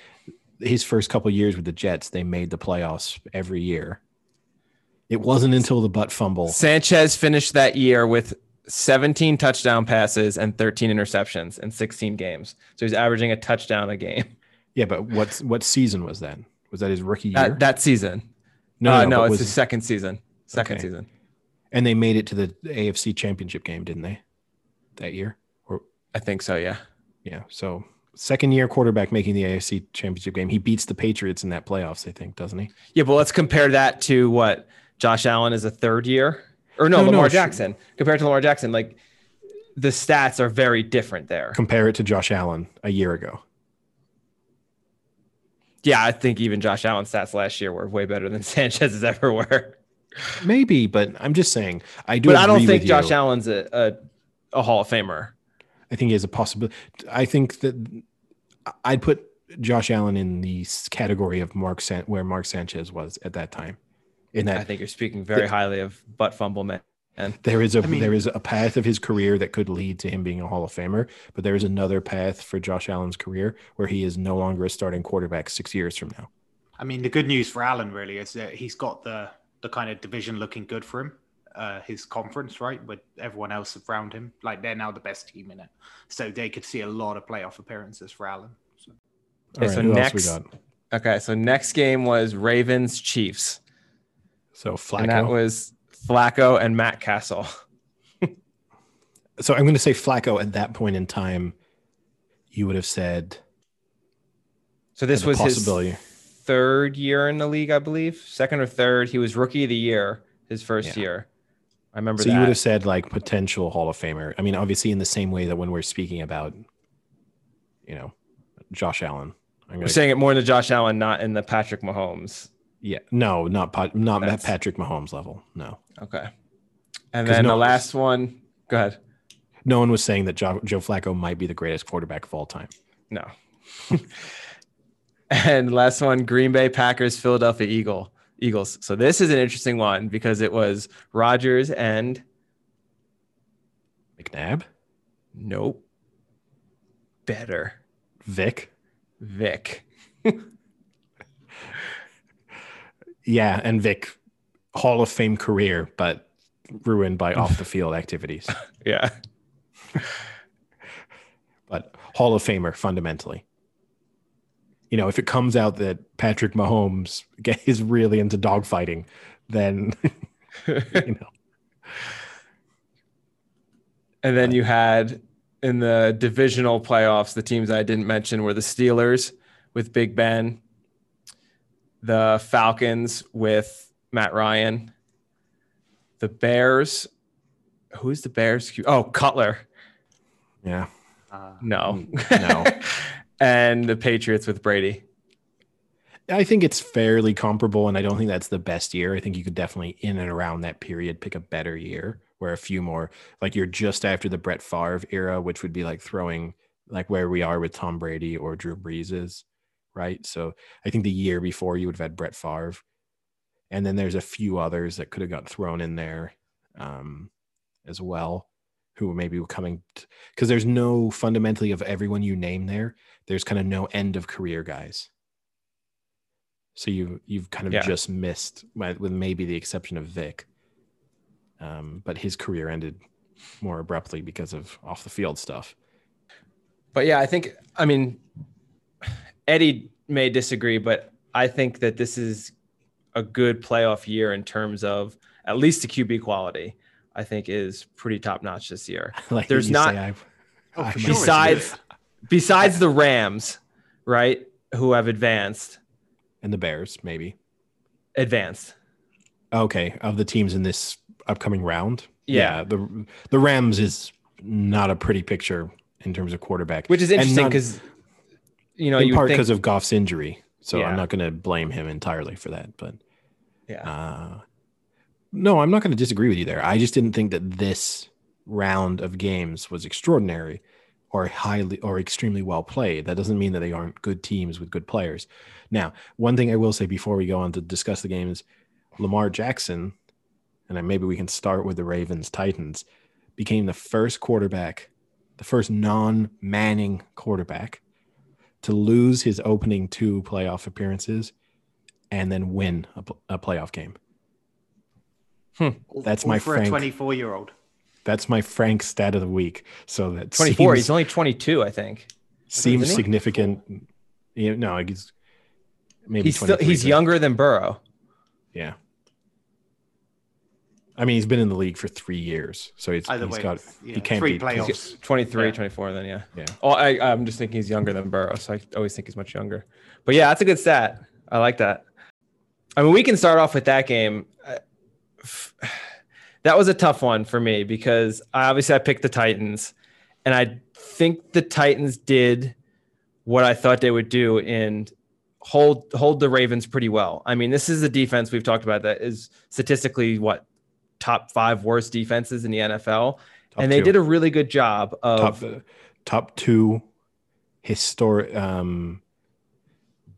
his first couple of years with the Jets, they made the playoffs every year. It wasn't until the butt fumble. Sanchez finished that year with 17 touchdown passes and 13 interceptions in 16 games. So he's averaging a touchdown a game. Yeah, but what season was that? Was that his rookie year? That season. No, it's his second season. Second season. And they made it to the AFC Championship game, didn't they? That year? I think so, yeah. Yeah, so second-year quarterback making the AFC Championship game. He beats the Patriots in that playoffs, I think, doesn't he? Yeah, but let's compare that to what? Josh Allen is a third year? Or Lamar Jackson. Sure. Compared to Lamar Jackson, like the stats are very different there. Compare it to Josh Allen a year ago. Yeah, I think even Josh Allen's stats last year were way better than Sanchez's ever were. Maybe, but I'm just saying I do. But I don't think Josh Allen's a Hall of Famer. I think he has a possibility. I think that I'd put Josh Allen in the category of where Mark Sanchez was at that time. In that, I think you're speaking very highly of butt fumble man. And there is a path of his career that could lead to him being a Hall of Famer, but there is another path for Josh Allen's career where he is no longer a starting quarterback 6 years from now. I mean, the good news for Allen really is that he's got the kind of division looking good for him, his conference, right, with everyone else around him. Like they're now the best team in it, so they could see a lot of playoff appearances for Allen. So, so next game was Ravens Chiefs. So Flacco. And that was Flacco and Matt Castle. So I'm going to say Flacco at that point in time, you would have said. So this was his third year in the league, I believe. Second or third. He was rookie of the year, his first year. I remember that. So you would have said like potential Hall of Famer. I mean, obviously in the same way that when we're speaking about, Josh Allen. We're saying it more in the Josh Allen, not in the Patrick Mahomes. Yeah. No, not at Patrick Mahomes level. No. Okay. And then the last one. Go ahead. No one was saying that Joe Flacco might be the greatest quarterback of all time. No. And last one, Green Bay Packers, Philadelphia Eagles. So this is an interesting one because it was Rodgers and McNabb. Nope. Better. Vic. Yeah, and Vic, Hall of Fame career, but ruined by off-the-field activities. Yeah. But Hall of Famer, fundamentally. If it comes out that Patrick Mahomes is really into dogfighting, then, And then you had, in the divisional playoffs, the teams I didn't mention were the Steelers with Big Ben, the Falcons with Matt Ryan, the Bears. Who's the Bears? Cutler. Yeah. No. And the Patriots with Brady. I think it's fairly comparable, and I don't think that's the best year. I think you could definitely in and around that period pick a better year where a few more, like you're just after the Brett Favre era, which would be like throwing like where we are with Tom Brady or Drew Brees is, right? So I think the year before you would have had Brett Favre. And then there's a few others that could have got thrown in there as well, who maybe were coming because there's no fundamentally of everyone you name there. There's kind of no end of career guys. So you've kind of just missed, with maybe the exception of Vic. But his career ended more abruptly because of off the field stuff. But yeah, I think, I mean, Eddie may disagree, but I think that this is a good playoff year in terms of at least the QB quality, I think is pretty top notch this year. Like there's not, besides the Rams, right, who have advanced. And the Bears, maybe. Advanced. Okay, of the teams in this upcoming round. Yeah. The Rams is not a pretty picture in terms of quarterback. Which is interesting because, you know, in part because of Goff's injury. So yeah. I'm not going to blame him entirely for that. But yeah. No, I'm not going to disagree with you there. I just didn't think that this round of games was extraordinary or highly or extremely well played. That doesn't mean that they aren't good teams with good players. Now, one thing I will say before we go on to discuss the game is Lamar Jackson, and then maybe we can start with the Ravens-Titans, became the first quarterback, the first non-Manning quarterback to lose his opening two playoff appearances and then win a playoff game. That's my Frank, for a 24-year-old. That's my Frank stat of the week. So that 24. He's only 22, I think. Seems significant. Yeah, no, he's maybe he's younger than Burrow. Yeah. I mean, he's been in the league for 3 years, so he can't be playoffs. 23, 24, then yeah. Oh, I'm just thinking he's younger than Burrow, so I always think he's much younger. But yeah, that's a good stat. I like that. I mean, we can start off with that game. That was a tough one for me because I picked the Titans, and I think the Titans did what I thought they would do and hold the Ravens pretty well. I mean, this is a defense we've talked about that is statistically top five worst defenses in the NFL. Did a really good job of top two historic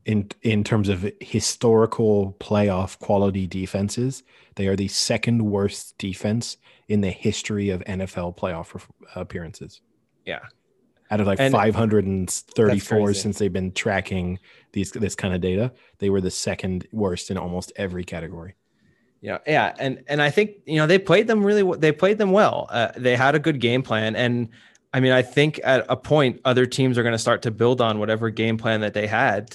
in terms of historical playoff quality defenses. They are the second worst defense in the history of NFL playoff appearances. Yeah. Out of 534 since they've been tracking this kind of data, they were the second worst in almost every category. Yeah. And I think, you know, they played them well. They had a good game plan. And I mean, I think at a point, other teams are going to start to build on whatever game plan that they had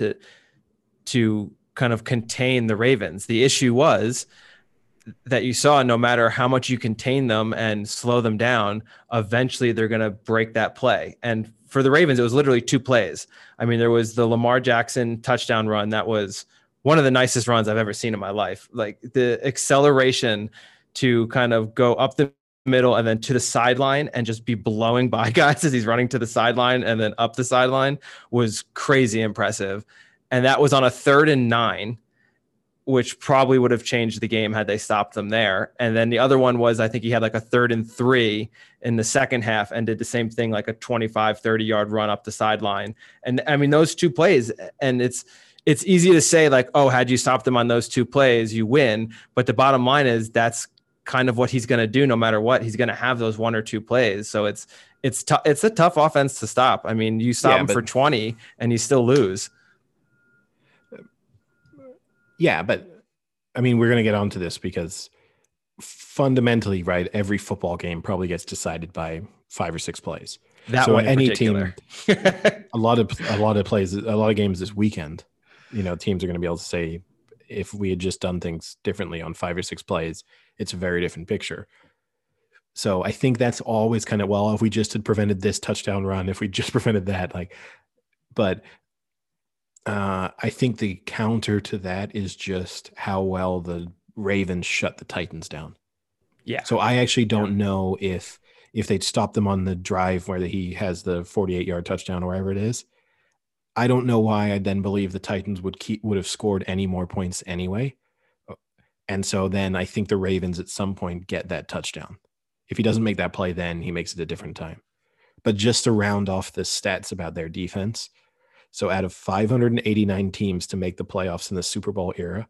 to kind of contain the Ravens. The issue was that you saw, no matter how much you contain them and slow them down, eventually they're going to break that play. And for the Ravens, it was literally two plays. I mean, there was the Lamar Jackson touchdown run that was one of the nicest runs I've ever seen in my life. Like the acceleration to kind of go up the middle and then to the sideline and just be blowing by guys as he's running to the sideline and then up the sideline was crazy impressive. And that was on a 3rd and 9, which probably would have changed the game had they stopped them there. And then the other one was, I think he had like a 3rd and 3 in the second half and did the same thing, like a 25-30 yard run up the sideline. And I mean, those two plays, and it's easy to say like, oh, had you stopped them on those two plays, you win. But the bottom line is that's kind of what he's going to do no matter what. He's going to have those one or two plays. So it's a tough offense to stop. I mean, you stop him for 20 and you still lose. Yeah, but I mean, we're going to get onto this because fundamentally, right, every football game probably gets decided by 5 or 6 plays. That so one any particular. Team, a lot of plays, a lot of games this weekend, you know, teams are going to be able to say, if we had just done things differently on 5 or 6 plays, it's a very different picture. So I think that's always kind of, well, if we just had prevented this touchdown run, if we just prevented that, but I think the counter to that is just how well the Ravens shut the Titans down. Yeah. So I actually don't know if they'd stopped them on the drive where he has the 48-yard touchdown or wherever it is, I don't know why I then believe the Titans would have scored any more points anyway. And so then I think the Ravens at some point get that touchdown. If he doesn't make that play, then he makes it a different time. But just to round off the stats about their defense. So out of 589 teams to make the playoffs in the Super Bowl era,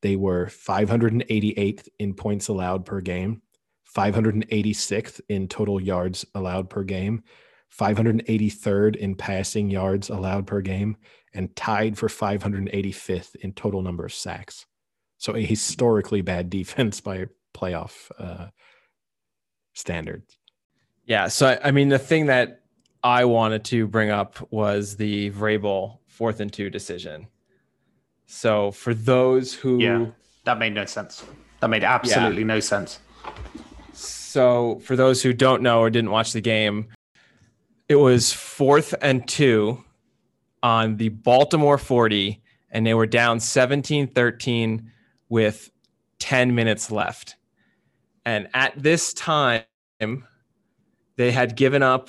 they were 588th in points allowed per game, 586th in total yards allowed per game, 583rd in passing yards allowed per game, and tied for 585th in total number of sacks. So a historically bad defense by playoff standards. Yeah, so I mean, the thing that I wanted to bring up was the Vrabel 4th-and-2 decision. So for those who... Yeah, that made no sense. That made absolutely no sense. So for those who don't know or didn't watch the game, it was 4th-and-2 on the Baltimore 40, and they were down 17-13 with 10 minutes left. And at this time, they had given up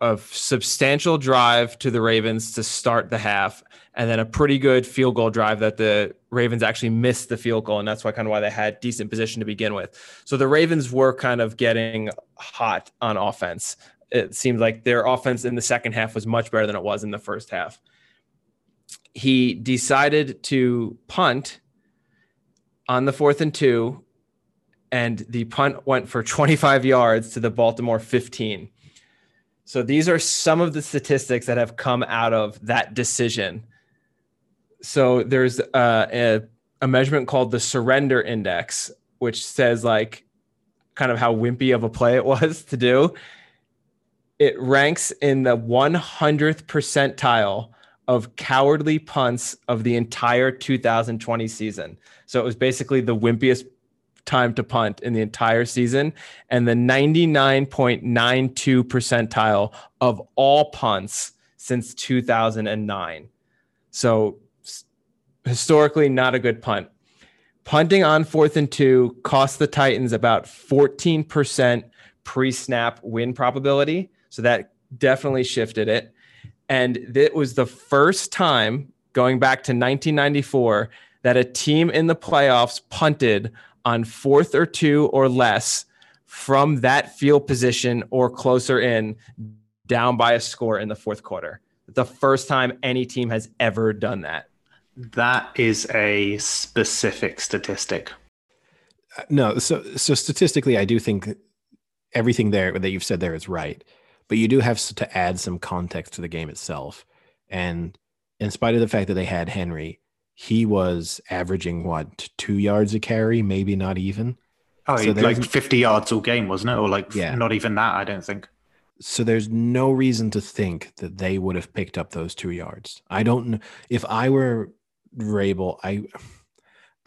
a substantial drive to the Ravens to start the half, and then a pretty good field goal drive that the Ravens actually missed the field goal. And that's why kind of why they had decent position to begin with. So the Ravens were kind of getting hot on offense. It seemed like their offense in the second half was much better than it was in the first half. He decided to punt on the 4th-and-2, and the punt went for 25 yards to the Baltimore 15. So these are some of the statistics that have come out of that decision. So there's a measurement called the surrender index, which says like kind of how wimpy of a play it was to do. It ranks in the 100th percentile of cowardly punts of the entire 2020 season. So it was basically the wimpiest time to punt in the entire season, and the 99.92 percentile of all punts since 2009. So historically not a good punt. Punting on 4th-and-2 cost the Titans about 14% pre-snap win probability. So that definitely shifted it. And it was the first time, going back to 1994, that a team in the playoffs punted on 4th-and-2 or less from that field position or closer in, down by a score in the fourth quarter. The first time any team has ever done that. That is a specific statistic. No, so statistically, I do think everything there that you've said there is right. But you do have to add some context to the game itself. And in spite of the fact that they had Henry, he was averaging, what, 2 yards a carry, maybe not even. Oh, so like 50 yards all game, wasn't it? Or like not even that, I don't think. So there's no reason to think that they would have picked up those 2 yards. I don't know. If I were Rabel, I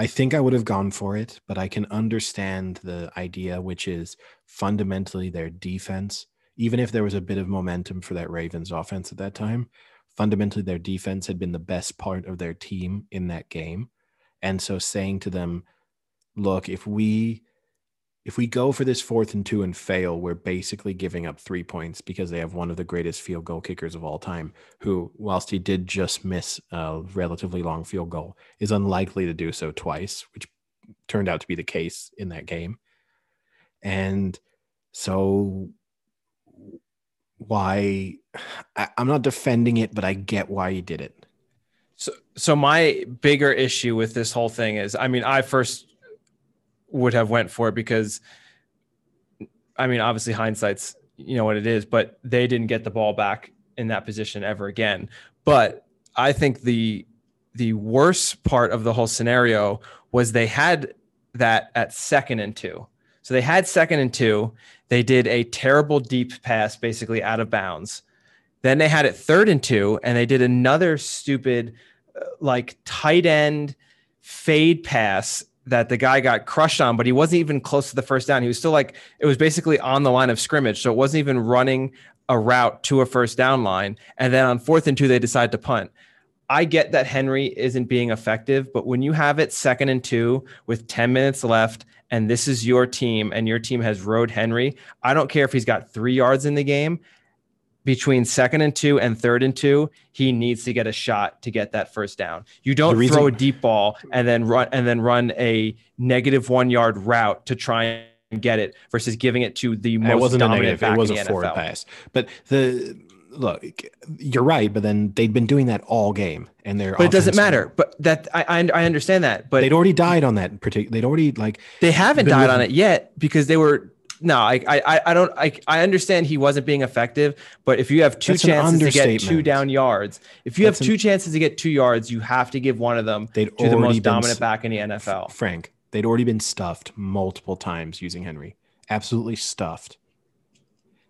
think I would have gone for it, but I can understand the idea, which is fundamentally their defense. Even if there was a bit of momentum for that Ravens offense at that time, fundamentally their defense had been the best part of their team in that game. And so saying to them, look, if we go for this 4th-and-2 and fail, we're basically giving up 3 points, because they have one of the greatest field goal kickers of all time, who, whilst he did just miss a relatively long field goal, is unlikely to do so twice, which turned out to be the case in that game. And so... I'm not defending it, but I get why he did it. So my bigger issue with this whole thing is, I mean, I first would have went for it because, I mean, obviously hindsight's, you know what it is, but they didn't get the ball back in that position ever again. But I think the worst part of the whole scenario was they had that at 2nd-and-2. So they had 2nd-and-2. They did a terrible deep pass, basically out of bounds. Then they had it 3rd-and-2, and they did another stupid, like, tight end fade pass that the guy got crushed on, but he wasn't even close to the first down. He was still, like, it was basically on the line of scrimmage, so it wasn't even running a route to a first down line. And then on 4th-and-2, they decide to punt. I get that Henry isn't being effective, but when you have it 2nd-and-2 with 10 minutes left, and this is your team, and your team has rode Henry, I don't care if he's got 3 yards in the game. Between 2nd-and-2 and 3rd-and-2, he needs to get a shot to get that first down. You don't throw a deep ball and then run a -1 yard route to try get it versus giving it to the most dominant back in the NFL. It wasn't a negative. It was a forward pass. But look, you're right. But then they've been doing that all game, and they're. But it doesn't matter. But that I understand that. But they'd already died on that particular. They'd already like they haven't died on it yet because they were. No, I don't. I understand he wasn't being effective, but if you have two chances to get two down yards, if you have two chances to get 2 yards, you have to give one of them to the most dominant back in the NFL. Frank, they'd already been stuffed multiple times using Henry. Absolutely stuffed.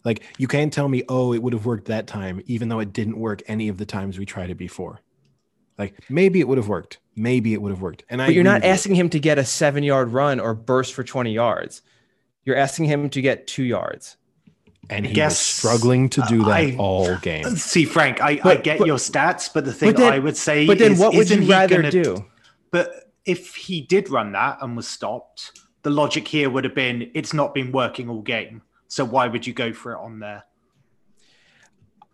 Like you can't tell me, oh, it would have worked that time, even though it didn't work any of the times we tried it before. Like maybe it would have worked. Maybe it would have worked. And but you're not asking him to get a 7-yard run or burst for 20 yards. You're asking him to get 2 yards. And he was struggling to do that all game. See, Frank, I get your stats, but the thing I would say is... But then what would you rather do? But if he did run that and was stopped, the logic here would have been, it's not been working all game. So why would you go for it on there?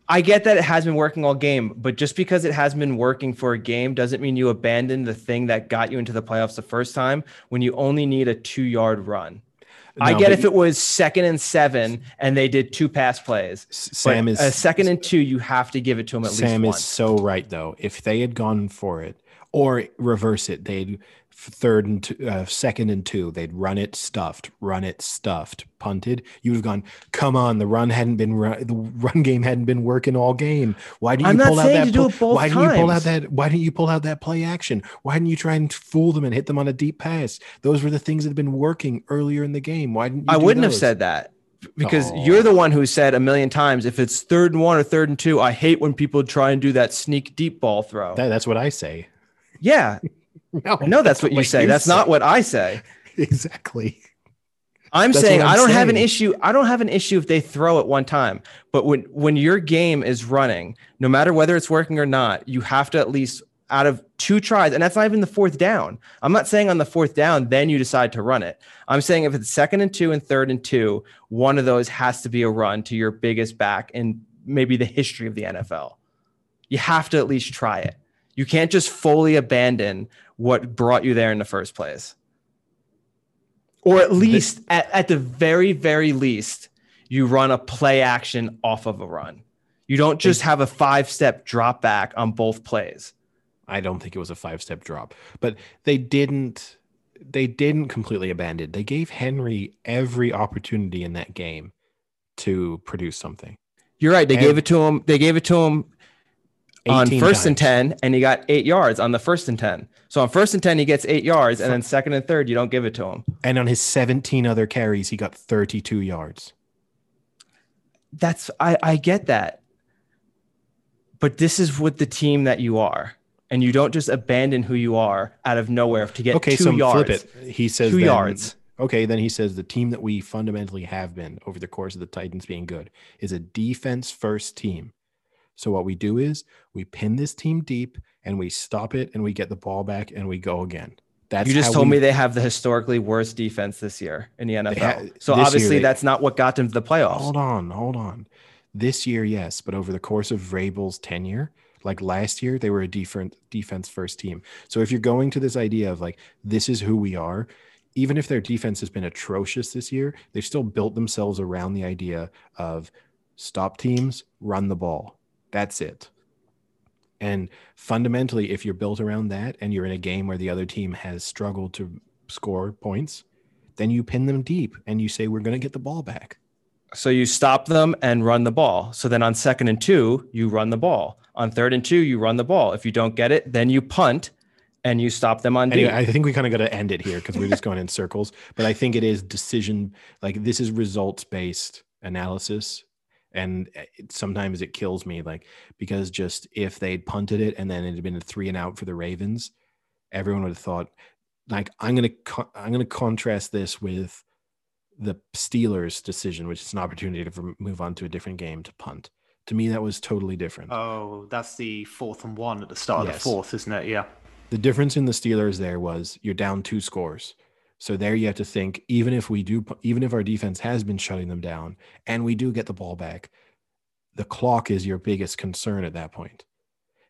I get that it has been working all game, but just because it has been working for a game doesn't mean you abandon the thing that got you into the playoffs the first time when you only need a 2-yard run. No, I get if it was 2nd and 7 and they did 2 pass plays. Sam is a 2nd and 2. You have to give it to him at least. Sam is so right though. If they had gone for it or reverse it, they'd 2nd and 2. They'd run it stuffed, punted. You'd have gone. Come on, the run game hadn't been working all game. Why didn't you pull out that play action? Why didn't you try and fool them and hit them on a deep pass? Those were the things that had been working earlier in the game. Why didn't you? I wouldn't have said that. Because you're the one who said a million times, if it's 3rd and 1 or 3rd and 2, I hate when people try and do that sneak deep ball throw. That's what I say. Yeah. No, that's what you say. That's not what I say. Exactly. I don't have an issue if they throw at one time. But when your game is running, no matter whether it's working or not, you have to at least out of 2 tries, and that's not even the 4th down. I'm not saying on the 4th down, then you decide to run it. I'm saying if it's 2nd and 2 and 3rd and 2, one of those has to be a run to your biggest back in maybe the history of the NFL. You have to at least try it. You can't just fully abandon what brought you there in the first place. Or at least, at the very, very least, you run a play action off of a run. You don't just have a 5-step drop back on both plays. I don't think it was a 5-step drop, but they didn't completely abandon. They gave Henry every opportunity in that game to produce something. You're right. They gave it to him. They gave it to him on 1st and 10, and he got 8 yards on the 1st and 10. So on 1st and 10, he gets 8 yards, and then 2nd and 3rd, you don't give it to him. And on his 17 other carries, he got 32 yards. That's I get that. But this is what the team that you are. And you don't just abandon who you are out of nowhere to get 2 yards. Okay, so flip it. He says 2 yards. Okay, then he says the team that we fundamentally have been over the course of the Titans being good is a defense-first team. So what we do is we pin this team deep and we stop it and we get the ball back and we go again. You just told me they have the historically worst defense this year in the NFL. So obviously that's not what got them to the playoffs. Hold on. This year, yes, but over the course of Vrabel's tenure, like last year, they were a different defense first team. So if you're going to this idea of like, this is who we are, even if their defense has been atrocious this year, they've still built themselves around the idea of stop teams, run the ball. That's it. And fundamentally, if you're built around that and you're in a game where the other team has struggled to score points, then you pin them deep and you say, we're going to get the ball back. So you stop them and run the ball. So then on 2nd and 2, you run the ball. On 3rd and 2, you run the ball. If you don't get it, then you punt and you stop them on D. I think we kind of got to end it here because we're just going in circles. But I think it is decision. Like this is results-based analysis. And sometimes it kills me because just if they'd punted it and then it had been a 3-and-out for the Ravens, everyone would have thought I'm going to contrast this with the Steelers decision, which is an opportunity to move on to a different game to punt. To me, that was totally different. Oh, that's the 4th and 1 at the start of the 4th, isn't it? Yeah. The difference in the Steelers there was you're down 2 scores. So there you have to think, even if our defense has been shutting them down and we do get the ball back, the clock is your biggest concern at that point.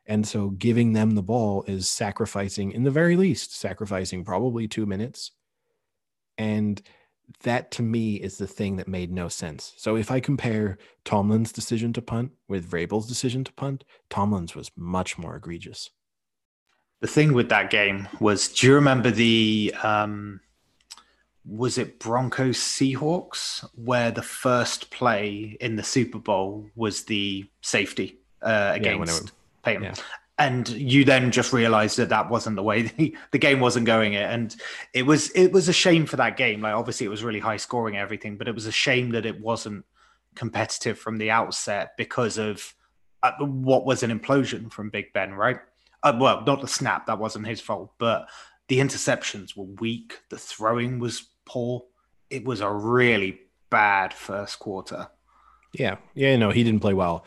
And so giving them the ball is sacrificing, in the very least, probably 2 minutes. And that to me is the thing that made no sense. So if I compare Tomlin's decision to punt with Vrabel's decision to punt, Tomlin's was much more egregious. The thing with that game was, do you remember the, was it Broncos Seahawks, where the first play in the Super Bowl was the safety against Peyton? Yeah. And you then just realized that that wasn't the way the game wasn't going. And it was a shame for that game. Like, obviously it was really high scoring, everything, but it was a shame that it wasn't competitive from the outset because of what was an implosion from Big Ben, right? Well, not the snap, that wasn't his fault, but the interceptions were weak. The throwing was poor. It was a really bad first quarter. Yeah, no, he didn't play well.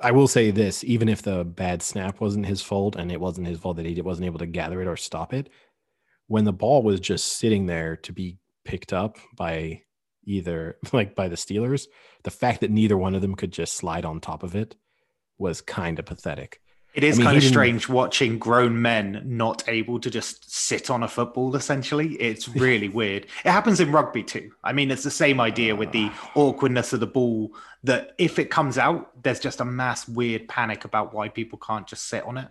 I will say this, even if the bad snap wasn't his fault, and it wasn't his fault that he wasn't able to gather it or stop it, when the ball was just sitting there to be picked up by by the Steelers, the fact that neither one of them could just slide on top of it was kind of pathetic. It is kind of strange watching grown men not able to just sit on a football, essentially. It's really weird. It happens in rugby too. I mean, it's the same idea with the awkwardness of the ball, that if it comes out, there's just a mass weird panic about why people can't just sit on it.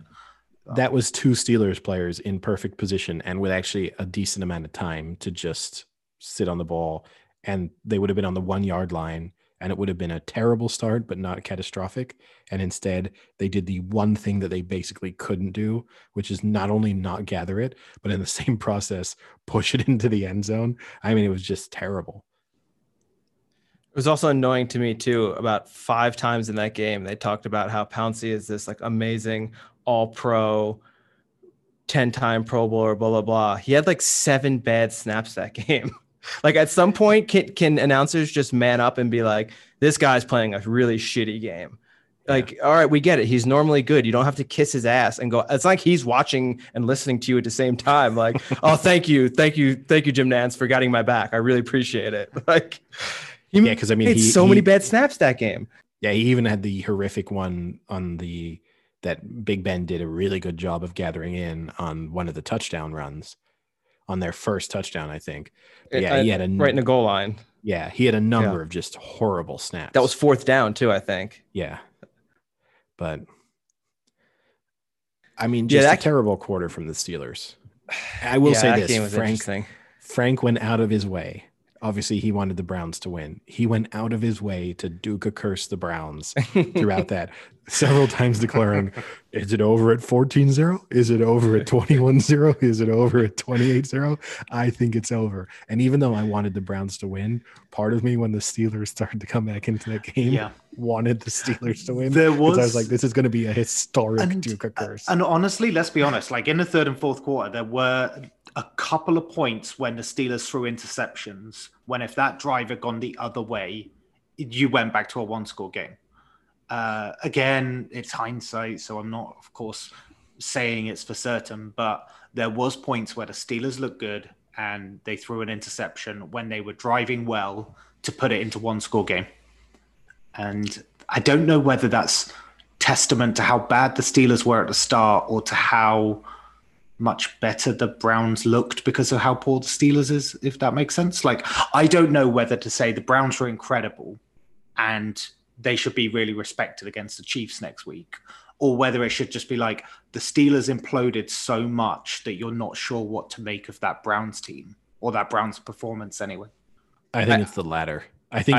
That was two Steelers players in perfect position and with actually a decent amount of time to just sit on the ball. And they would have been on the 1 yard line. And it would have been a terrible start, but not catastrophic. And instead, they did the one thing that they basically couldn't do, which is not only not gather it, but in the same process, push it into the end zone. I mean, it was just terrible. It was also annoying to me, too. About 5 times in that game, they talked about how Pouncey is this like amazing all-pro, 10-time Pro Bowler, blah, blah, blah. He had like 7 bad snaps that game. Like, at some point, can announcers just man up and be like, this guy's playing a really shitty game? Like, yeah. All right, we get it. He's normally good. You don't have to kiss his ass and go. It's like he's watching and listening to you at the same time. Like, oh, thank you, Jim Nantz, for guiding my back. I really appreciate it. Like, he made so many bad snaps that game. Yeah, he even had the horrific one on the that Big Ben did a really good job of gathering in on one of the touchdown runs. On their first touchdown, I think. But yeah, he had right in the goal line. Yeah, he had a number of just horrible snaps. That was 4th down too, I think. Yeah, but I mean, just a terrible quarter from the Steelers. I will say this: Frank went out of his way. Obviously, he wanted the Browns to win. He went out of his way to Duka curse the Browns throughout that, several times declaring, is it over at 14-0? Is it over at 21-0? Is it over at 28-0? I think it's over. And even though I wanted the Browns to win, part of me, when the Steelers started to come back into that game, wanted the Steelers to win. I was like, this is going to be a historic Duka curse. And honestly, let's be honest, like in the 3rd and 4th quarter, there were a couple of points when the Steelers threw interceptions, when if that drive had gone the other way, you went back to a 1-score game. Again, it's hindsight, so I'm not, of course, saying it's for certain, but there was points where the Steelers looked good and they threw an interception when they were driving well to put it into 1-score game. And I don't know whether that's testament to how bad the Steelers were at the start or to how much better the Browns looked because of how poor the Steelers is, if that makes sense. Like, I don't know whether to say the Browns were incredible and they should be really respected against the Chiefs next week, or whether it should just be like the Steelers imploded so much that you're not sure what to make of that Browns team or that Browns performance anyway. I think it's the latter. I think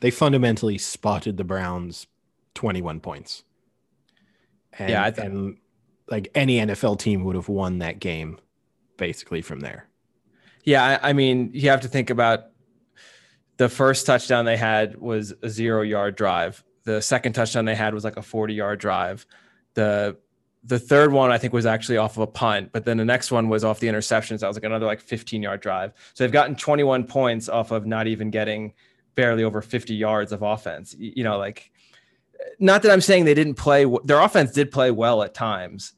they fundamentally spotted the Browns 21 points. And, yeah, I think like any NFL team would have won that game basically from there. Yeah. I mean, you have to think about the first touchdown they had was a 0-yard drive. The second touchdown they had was like a 40-yard drive. The third one I think was actually off of a punt, but then the next one was off the interceptions. That was like another like 15-yard drive. So they've gotten 21 points off of not even getting barely over 50 yards of offense. You know, like, not that I'm saying they didn't play. Their offense did play well at times.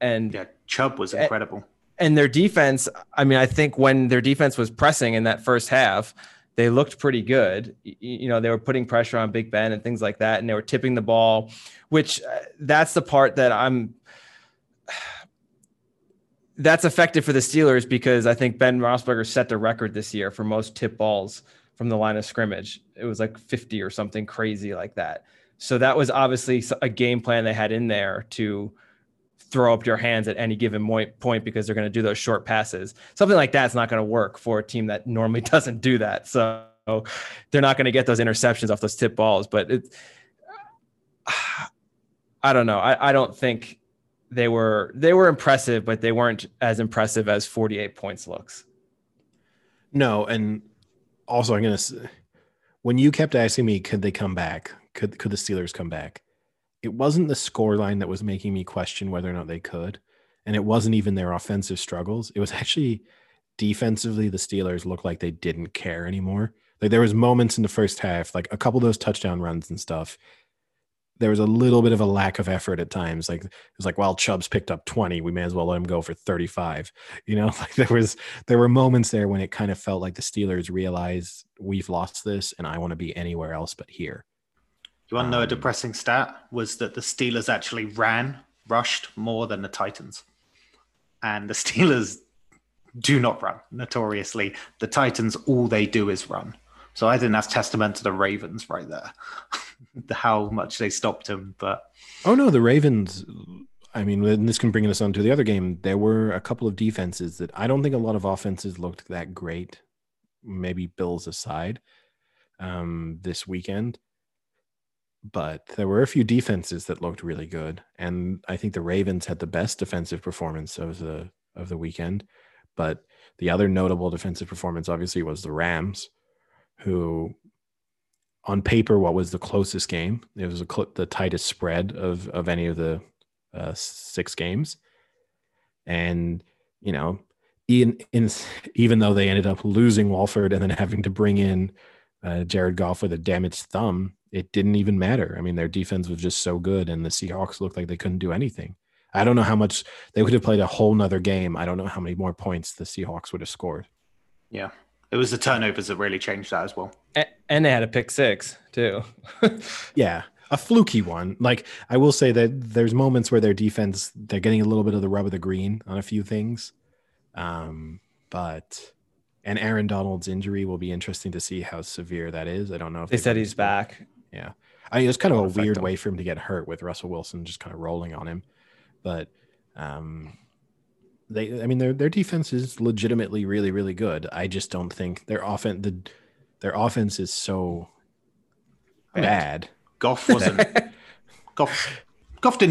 And yeah, Chubb was incredible. And their defense, I mean, I think when their defense was pressing in that first half, they looked pretty good. You know, they were putting pressure on Big Ben and things like that. And they were tipping the ball, which that's the part that that's effective for the Steelers because I think Ben Roethlisberger set the record this year for most tip balls from the line of scrimmage. It was like 50 or something crazy like that. So that was obviously a game plan they had in there to throw up your hands at any given point because they're going to do those short passes. Something like that's not going to work for a team that normally doesn't do that. So they're not going to get those interceptions off those tip balls. But it, I don't know. I don't think they were impressive, but they weren't as impressive as 48 points looks. No. And also when you kept asking me, could they come back? Could the Steelers come back? It wasn't the scoreline that was making me question whether or not they could. And it wasn't even their offensive struggles. It was actually defensively, the Steelers looked like they didn't care anymore. Like there was moments in the first half, like a couple of those touchdown runs and stuff. There was a little bit of a lack of effort at times. Like it was like, well, Chubb's picked up 20. We may as well let him go for 35. You know, like there were moments there when it kind of felt like the Steelers realized we've lost this and I want to be anywhere else but here. You want to know a depressing stat was that the Steelers actually rushed more than the Titans. And the Steelers do not run, notoriously. The Titans, all they do is run. So I think that's testament to the Ravens right there, how much they stopped him. But oh, no, the Ravens, I mean, and this can bring us on to the other game. There were a couple of defenses that I don't think a lot of offenses looked that great, maybe Bills aside, this weekend. But there were a few defenses that looked really good. And I think the Ravens had the best defensive performance of the weekend. But the other notable defensive performance, obviously, was the Rams, who on paper, what was the closest game? It was the tightest spread of any of the 6 games. And, you know, even though they ended up losing Walford and then having to bring in Jared Goff with a damaged thumb, it didn't even matter. I mean, their defense was just so good, and the Seahawks looked like they couldn't do anything. I don't know how much they would have played a whole nother game. I don't know how many more points the Seahawks would have scored. Yeah. It was the turnovers that really changed that as well. And they had a pick six too. Yeah. A fluky one. Like I will say that there's moments where their defense, they're getting a little bit of the rub of the green on a few things. And Aaron Donald's injury will be interesting to see how severe that is. I don't know if they said he's back. Yeah. I mean, it was kind of a weird way for him to get hurt with Russell Wilson just kind of rolling on him. But their defense is legitimately really, really good. I just don't think their offense is so bad. Goff didn't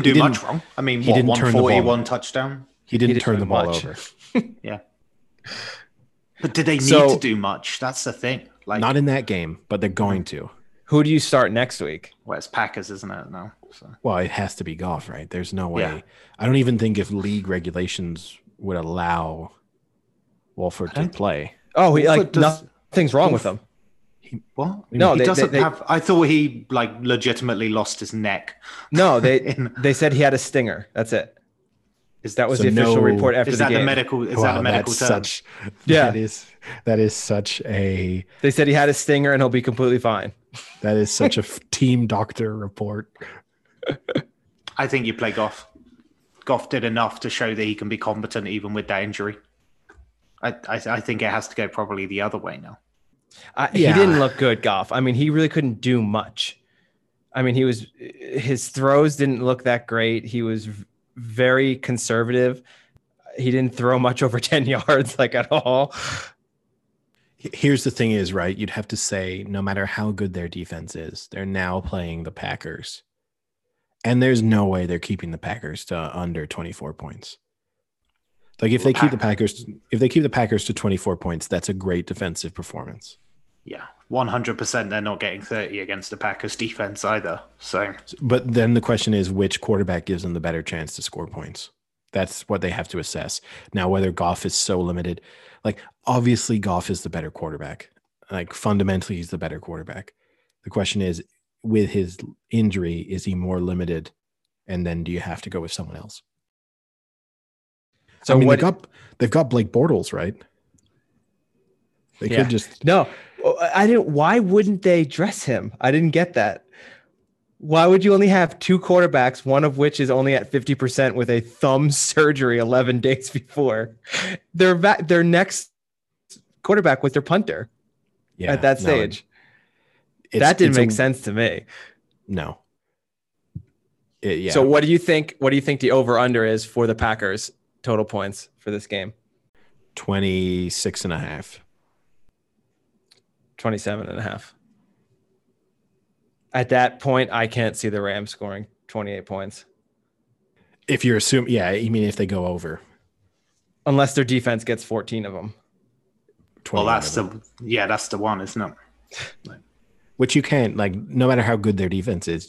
do much wrong. I mean, he didn't 141 touchdown. He didn't turn the ball over. Yeah. But did they need to do much? That's the thing. Like, not in that game, but they're going to. Who do you start next week? Well, it's Packers, isn't it? No. So. Well, it has to be Goff, right? There's no way. Yeah. I don't even think if league regulations would allow Wolford to play. Oh, he Wolford like does, nothing's wrong with him. He, what? No, he doesn't have. I thought he like legitimately lost his neck. No, they they said he had a stinger. That's it. Is that was so the official report after the game? Is that a medical term? Yeah, that is such a. They said he had a stinger and he'll be completely fine. That is such a team doctor report. I think you play Goff. Goff did enough to show that he can be competent even with that injury. I think it has to go probably the other way now. He didn't look good, Goff. I mean, he really couldn't do much. I mean, his throws didn't look that great. He was very conservative. He didn't throw much over 10 yards, like at all. Here's the thing is, right, you'd have to say no matter how good their defense is, they're now playing the Packers. And there's no way they're keeping the Packers to under 24 points. Like if they keep the Packers, to 24 points, that's a great defensive performance. Yeah, 100% they're not getting 30 against the Packers defense either. So, but then the question is which quarterback gives them the better chance to score points? That's what they have to assess. Now, whether Goff is so limited, like obviously Goff is the better quarterback. Like fundamentally, he's the better quarterback. The question is, with his injury, is he more limited? And then do you have to go with someone else? So I mean, they've got Blake Bortles, right? They could just. No, I didn't. Why wouldn't they dress him? I didn't get that. Why would you only have two quarterbacks, one of which is only at 50% with a thumb surgery 11 days before their next quarterback with their punter at that stage? That didn't make sense to me. No. So what do you think? What do you think the over/under is for the Packers total points for this game? 26.5 27.5 At that point, I can't see the Rams scoring 28 points. If you're assuming, you mean if they go over, unless their defense gets 14 of them. Well, that's the one, isn't it? Which you can't, like, no matter how good their defense is,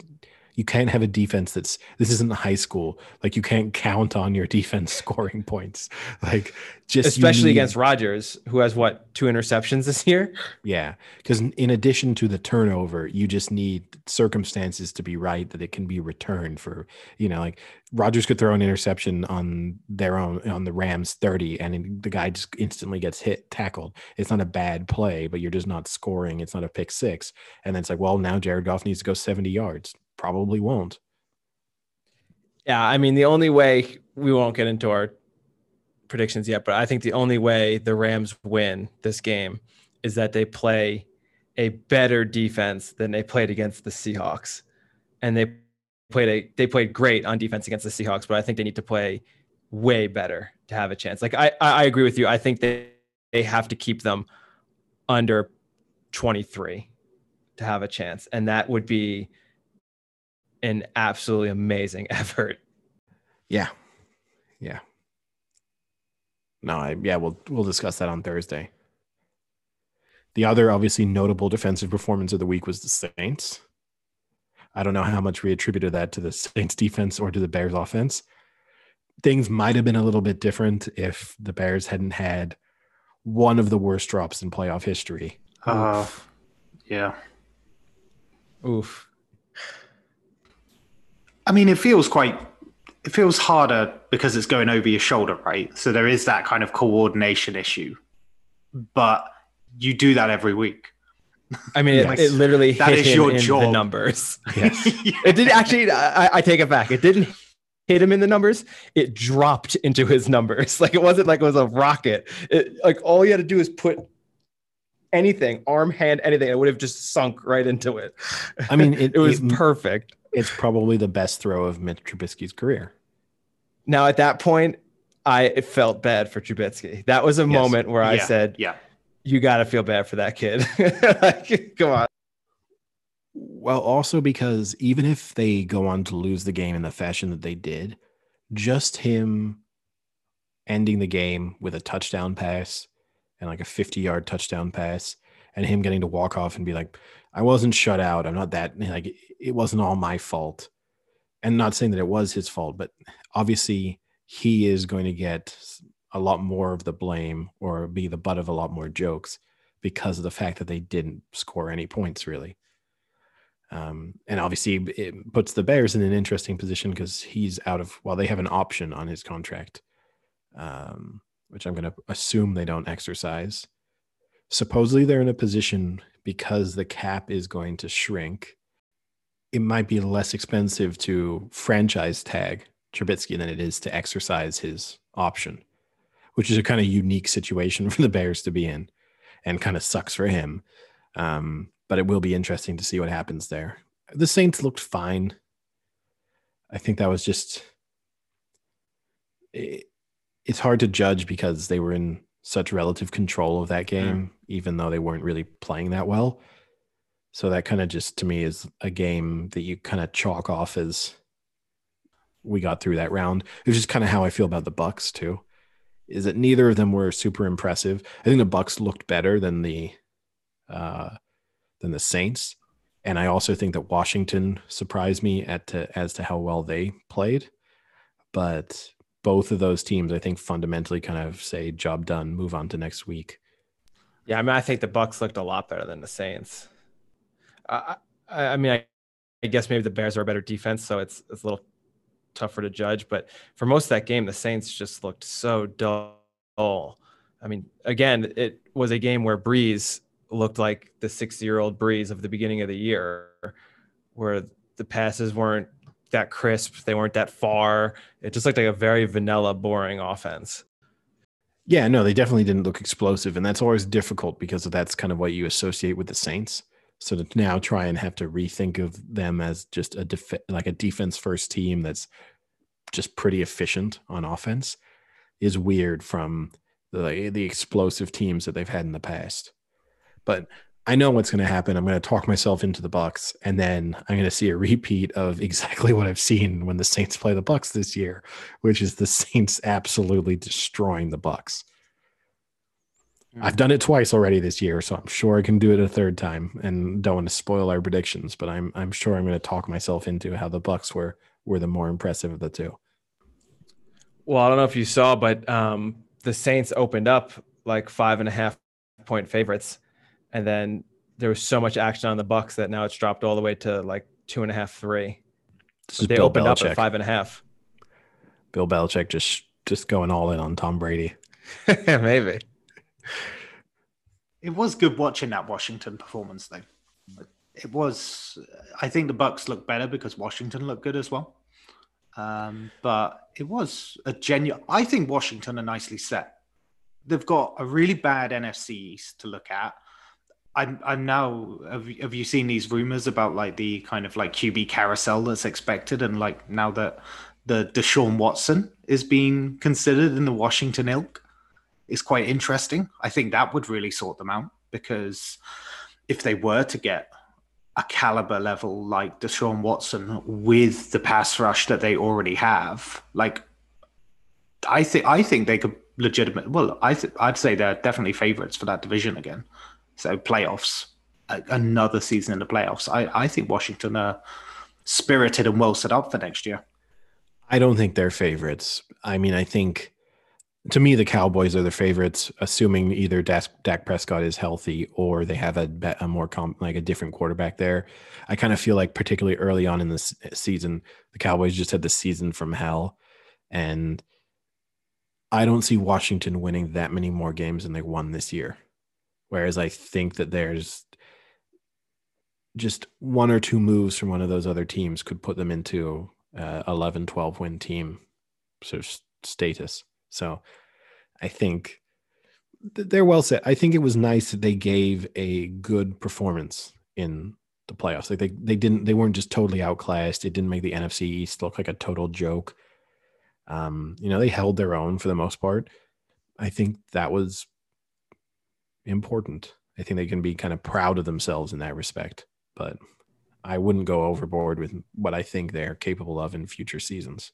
you can't have a defense that's, this isn't high school. Like, you can't count on your defense scoring points. Like, just especially against Rodgers, who has what, 2 interceptions this year? Yeah. Because in addition to the turnover, you just need circumstances to be right that it can be returned for, you know, like Rodgers could throw an interception on the Rams 30 and the guy just instantly gets tackled. It's not a bad play, but you're just not scoring. It's not a pick six. And then it's like, well, now Jared Goff needs to go 70 yards. Probably won't. Yeah, I mean, the only way, we won't get into our predictions yet, but I think the only way the Rams win this game is that they play a better defense than they played against the Seahawks. And they played great on defense against the Seahawks, but I think they need to play way better to have a chance. Like, I agree with you. I think they have to keep them under 23 to have a chance. And that would be an absolutely amazing effort. Yeah. Yeah. No, we'll discuss that on Thursday. The other obviously notable defensive performance of the week was the Saints. I don't know how much we attributed that to the Saints defense or to the Bears offense. Things might have been a little bit different if the Bears hadn't had one of the worst drops in playoff history. Oof. I mean, it feels harder because it's going over your shoulder, right? So there is that kind of coordination issue, but you do that every week. I mean, it literally that hit is him your in job. The numbers. Yes. It did actually, I take it back. It didn't hit him in the numbers. It dropped into his numbers. Like, it wasn't like it was a rocket. Like, all you had to do is put anything, arm, hand, anything. It would have just sunk right into it. I mean, it was perfect. It's probably the best throw of Mitch Trubisky's career. Now, at that point, I felt bad for Trubisky. That was a moment where I said, you got to feel bad for that kid. Like, come on. Well, also because even if they go on to lose the game in the fashion that they did, just him ending the game with a touchdown pass and like a 50-yard touchdown pass and him getting to walk off and be like, I wasn't shut out. I'm not that, like, it wasn't all my fault. And not saying that it was his fault, but obviously he is going to get a lot more of the blame or be the butt of a lot more jokes because of the fact that they didn't score any points, really. And obviously it puts the Bears in an interesting position because he's they have an option on his contract, which I'm going to assume they don't exercise. Supposedly they're in a position because the cap is going to shrink. It might be less expensive to franchise tag Trubisky than it is to exercise his option, which is a kind of unique situation for the Bears to be in and kind of sucks for him. But it will be interesting to see what happens there. The Saints looked fine. I think that was just, it's hard to judge because they were in such relative control of that game, even though they weren't really playing that well. So that kind of just, to me, is a game that you kind of chalk off as we got through that round. It's just kind of how I feel about the Bucs too, is that neither of them were super impressive. I think the Bucs looked better than the Saints. And I also think that Washington surprised me as to how well they played, but both of those teams, I think, fundamentally kind of say, job done, move on to next week. Yeah, I mean, I think the Bucs looked a lot better than the Saints. I mean, I guess maybe the Bears are a better defense, so it's a little tougher to judge. But for most of that game, the Saints just looked so dull. I mean, again, it was a game where Brees looked like the 60-year-old Brees of the beginning of the year, where – the passes weren't that crisp. They weren't that far. It just looked like a very vanilla, boring offense. Yeah, no, they definitely didn't look explosive. And that's always difficult because that's kind of what you associate with the Saints. So to now try and have to rethink of them as just a defense first team that's just pretty efficient on offense is weird from the explosive teams that they've had in the past. But I know what's going to happen. I'm going to talk myself into the Bucs, and then I'm going to see a repeat of exactly what I've seen when the Saints play the Bucs this year, which is the Saints absolutely destroying the Bucs. I've done it twice already this year, so I'm sure I can do it a third time, and don't want to spoil our predictions, but I'm sure I'm going to talk myself into how the Bucs were the more impressive of the two. Well, I don't know if you saw, but the Saints opened up like 5.5-point favorites. And then there was so much action on the Bucs that now it's dropped all the way to like 2.5, 3. They opened up at 5.5. Bill Belichick just going all in on Tom Brady. Maybe. It was good watching that Washington performance, though. It was. I think the Bucs looked better because Washington looked good as well. But it was a genuine. I think Washington are nicely set. They've got a really bad NFC East to look at. I'm now. Have you seen these rumors about like the kind of like QB carousel that's expected, and like now that the Deshaun Watson is being considered in the Washington ilk, is quite interesting. I think that would really sort them out, because if they were to get a caliber level like Deshaun Watson with the pass rush that they already have, like I think they could legitimate. Well, I'd say they're definitely favorites for that division again. So playoffs, another season in the playoffs. I think Washington are spirited and well set up for next year. I don't think they're favorites. I mean, I think, to me, the Cowboys are the favorites, assuming either Dak Prescott is healthy or they have a different quarterback there. I kind of feel like particularly early on in this season, the Cowboys just had the season from hell, and I don't see Washington winning that many more games than they won this year. Whereas I think that there's just one or two moves from one of those other teams could put them into 11-12 win team sort of status. So I think they're well set. I think it was nice that they gave a good performance in the playoffs. Like they weren't just totally outclassed. It didn't make the NFC East look like a total joke. They held their own for the most part. I think that was important. I think they can be kind of proud of themselves in that respect, but I wouldn't go overboard with what I think they're capable of in future seasons.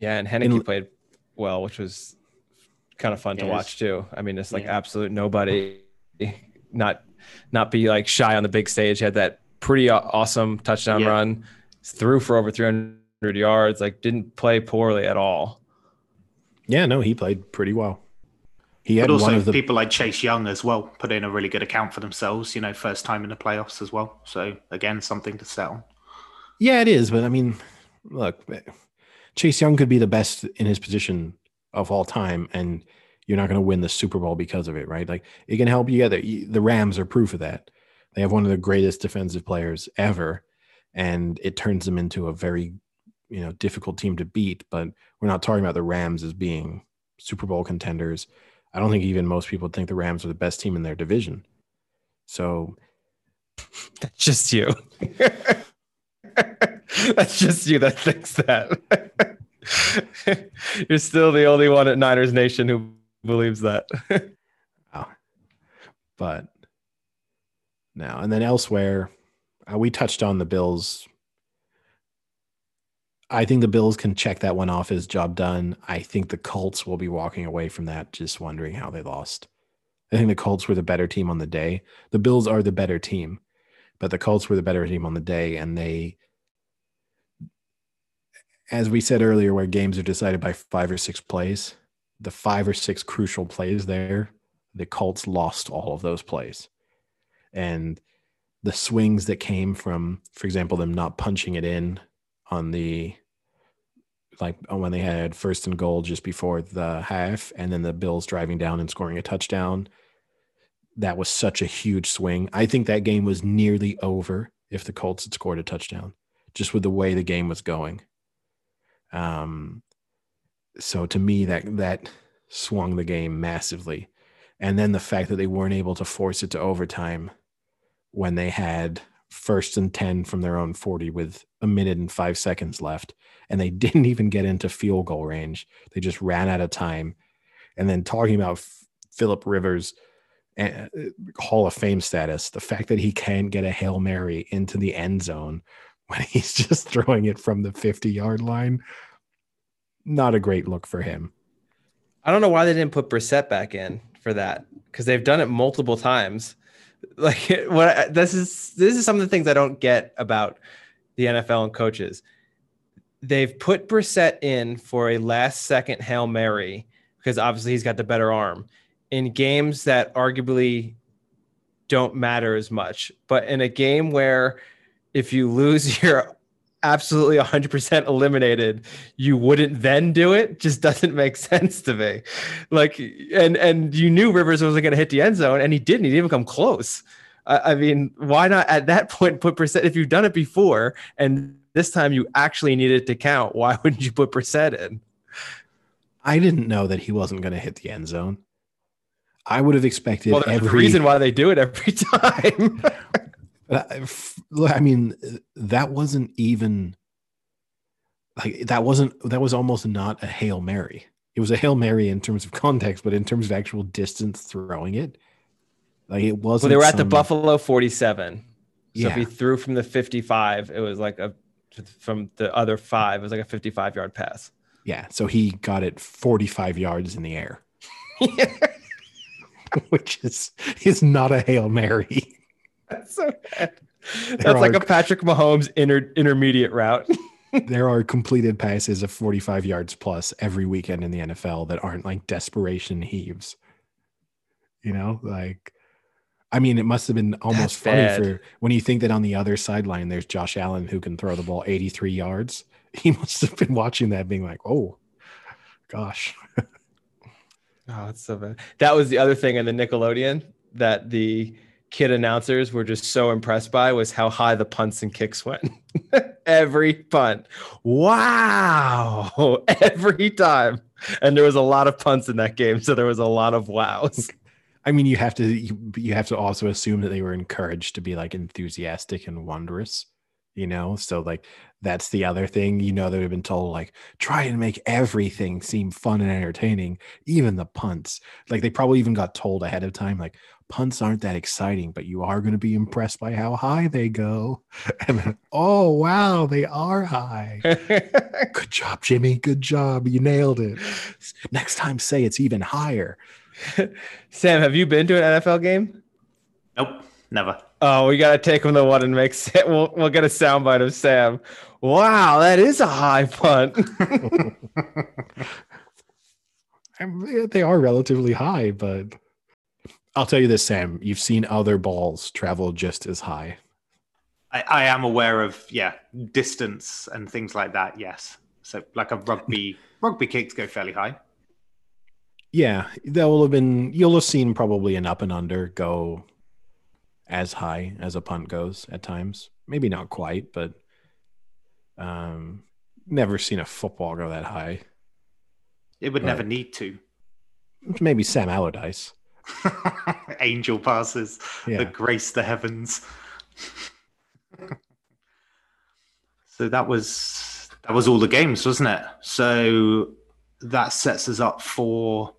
Yeah, and Henneke played well, which was kind of fun to watch too. I mean, it's like absolute nobody, not be like shy on the big stage. He had that pretty awesome touchdown run, threw for over 300 yards, like didn't play poorly at all. Yeah, no, he played pretty well. But also people like Chase Young as well put in a really good account for themselves, first time in the playoffs as well. So, again, something to set on. Yeah, it is. But, I mean, look, Chase Young could be the best in his position of all time, and you're not going to win the Super Bowl because of it, right? Like, it can help you. Yeah, the Rams are proof of that. They have one of the greatest defensive players ever, and it turns them into a very, difficult team to beat. But we're not talking about the Rams as being Super Bowl contenders. I don't think even most people think the Rams are the best team in their division. So that's just you. That's just you that thinks that. You're still the only one at Niners Nation who believes that. Oh. But now and then elsewhere, we touched on the Bills. I think the Bills can check that one off as job done. I think the Colts will be walking away from that just wondering how they lost. I think the Colts were the better team on the day. The Bills are the better team, but the Colts were the better team on the day. And they, as we said earlier, where games are decided by 5 or 6 plays, the 5 or 6 crucial plays there, the Colts lost all of those plays. And the swings that came from, for example, them not punching it in on the, like when they had 1st and goal just before the half, and then the Bills driving down and scoring a touchdown. That was such a huge swing. I think that game was nearly over if the Colts had scored a touchdown, just with the way the game was going. So to me, that swung the game massively. And then the fact that they weren't able to force it to overtime when they had first and 10 from their own 40 with 1 minute and 5 seconds left. And they didn't even get into field goal range. They just ran out of time. And then talking about Philip Rivers and Hall of Fame status, the fact that he can get a Hail Mary into the end zone when he's just throwing it from the 50-yard line, not a great look for him. I don't know why they didn't put Brissett back in for that, because they've done it multiple times. Like, what this is some of the things I don't get about the NFL and coaches. They've put Brissett in for a last-second Hail Mary because obviously he's got the better arm in games that arguably don't matter as much. But in a game where if you lose, you're absolutely 100% eliminated, you wouldn't then do it, just doesn't make sense to me. Like, and you knew Rivers wasn't going to hit the end zone, and he didn't. He didn't even come close. I mean, why not at that point put Brissett? If you've done it before and this time you actually needed to count, why wouldn't you put Brissett in? I didn't know that he wasn't going to hit the end zone. I would have expected a reason why they do it every time. I mean, that was almost not a Hail Mary. It was a Hail Mary in terms of context, but in terms of actual distance throwing it, like it wasn't. Well, they were at the Buffalo 47. So yeah. If he threw from the 55, it was like from the other five, it was like a 55-yard pass. Yeah. So he got it 45 yards in the air, which is not a Hail Mary. That's so bad. That's like a Patrick Mahomes intermediate route. There are completed passes of 45 yards plus every weekend in the NFL that aren't like desperation heaves. You know, like, I mean, it must have been almost funny for when you think that on the other sideline, there's Josh Allen who can throw the ball 83 yards. He must have been watching that being like, oh, gosh. Oh, that's so bad. That was the other thing in the Nickelodeon that the kid announcers were just so impressed by, was how high the punts and kicks went. Every punt. Wow. Every time. And there was a lot of punts in that game. So there was a lot of wows. I mean, you have to also assume that they were encouraged to be like enthusiastic and wondrous, you know? So like, that's the other thing, you know, they've been told, like, try and make everything seem fun and entertaining. Even the punts, like they probably even got told ahead of time, like, punts aren't that exciting, but you are going to be impressed by how high they go. And then, oh, wow, they are high. Good job, Jimmy. Good job. You nailed it. Next time, say it's even higher. Sam, have you been to an NFL game? Nope, never. Oh, we got to take him to one and make Sam. We'll get a soundbite of Sam. Wow, that is a high punt. They are relatively high, but... I'll tell you this, Sam, you've seen other balls travel just as high. I am aware of, distance and things like that, yes. So like a rugby kicks go fairly high. Yeah, you'll have seen probably an up and under go as high as a punt goes at times. Maybe not quite, but never seen a football go that high. It would never need to. Maybe Sam Allardyce. Angel passes that grace the heavens. So that was all the games, wasn't it? So that sets us up for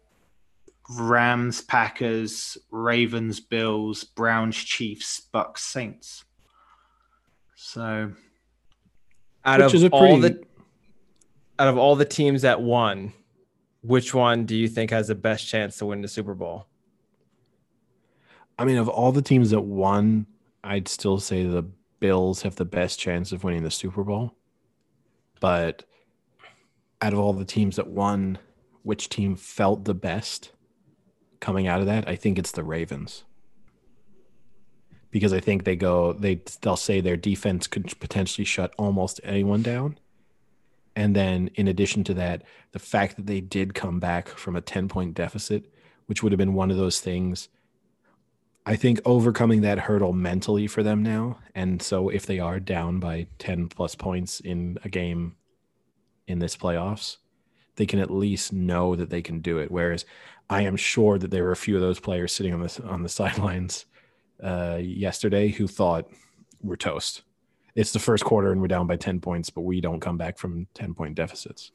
Rams, Packers, Ravens, Bills, Browns, Chiefs, Bucks, Saints. So out of all the teams that won, which one do you think has the best chance to win the Super Bowl? I mean, of all the teams that won, I'd still say the Bills have the best chance of winning the Super Bowl. But out of all the teams that won, which team felt the best coming out of that? I think it's the Ravens. Because I think they'll say their defense could potentially shut almost anyone down. And then in addition to that, the fact that they did come back from a 10-point deficit, which would have been one of those things I think overcoming that hurdle mentally for them now. And so if they are down by 10 plus points in a game in this playoffs, they can at least know that they can do it. Whereas I am sure that there were a few of those players sitting on the sidelines yesterday who thought we're toast. It's the first quarter and we're down by 10 points, but we don't come back from 10-point deficits.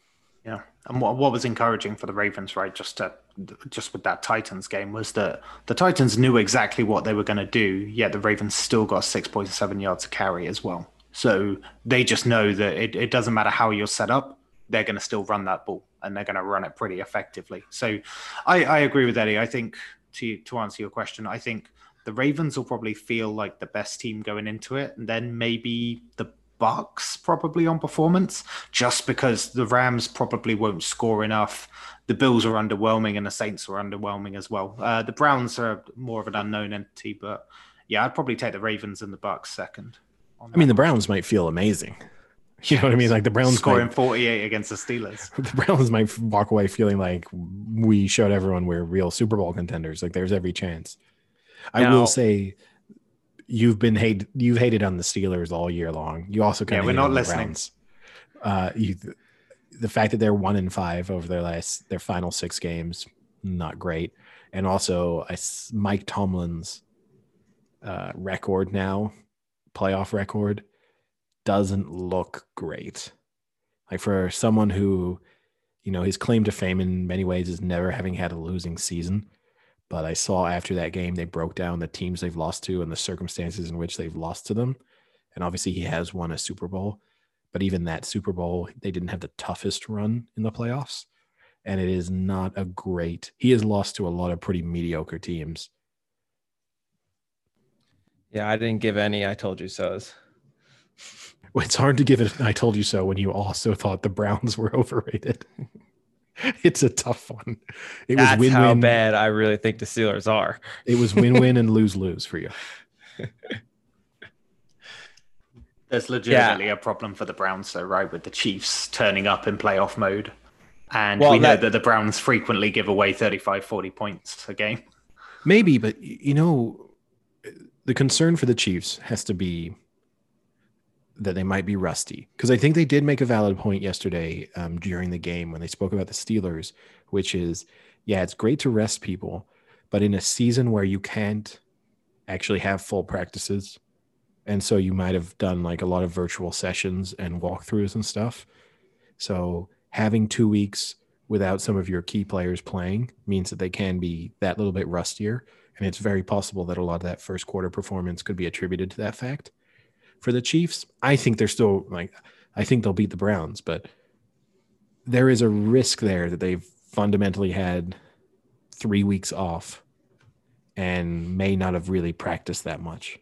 Yeah. And what was encouraging for the Ravens, right, just with that Titans game, was that the Titans knew exactly what they were going to do, yet the Ravens still got 6.7 yards a carry as well. So they just know that it doesn't matter how you're set up, they're going to still run that ball and they're going to run it pretty effectively. So I agree with Eddie. I think, to answer your question, I think the Ravens will probably feel like the best team going into it, and then maybe the Bucks probably on performance, just because the Rams probably won't score enough. The Bills are underwhelming and the Saints are underwhelming as well. The Browns are more of an unknown entity, but yeah, I'd probably take the Ravens and the Bucks second. I mean, the Browns might feel amazing. You know what I mean? Like the Browns scoring 48 against the Steelers. The Browns might walk away feeling like we showed everyone we're real Super Bowl contenders. Like there's every chance. I will say, you've hated on the Steelers all year long. You also kind of we're not listening. The fact that they're 1-5 over their final 6 games, not great. And also, Mike Tomlin's record now, playoff record, doesn't look great. Like for someone who, you know, his claim to fame in many ways is never having had a losing season. But I saw after that game, they broke down the teams they've lost to and the circumstances in which they've lost to them. And obviously he has won a Super Bowl, but even that Super Bowl, they didn't have the toughest run in the playoffs. And it is not a great, he has lost to a lot of pretty mediocre teams. Yeah. I didn't give any, I told you so's. Well, it's hard to give it an I told you so when you also thought the Browns were overrated. It's a tough one. That's win-win. How bad I really think the Steelers are. It was win-win and lose-lose for you. There's legitimately a problem for the Browns, though, right? With the Chiefs turning up in playoff mode. And we know that the Browns frequently give away 35, 40 points a game. Maybe, but, you know, the concern for the Chiefs has to be that they might be rusty, because I think they did make a valid point yesterday during the game when they spoke about the Steelers, which is, yeah, it's great to rest people, but in a season where you can't actually have full practices, and so you might have done like a lot of virtual sessions and walkthroughs and stuff. So having 2 weeks without some of your key players playing means that they can be that little bit rustier, and it's very possible that a lot of that first quarter performance could be attributed to that fact. For the Chiefs, I think they're still I think they'll beat the Browns, but there is a risk there that they've fundamentally had 3 weeks off and may not have really practiced that much.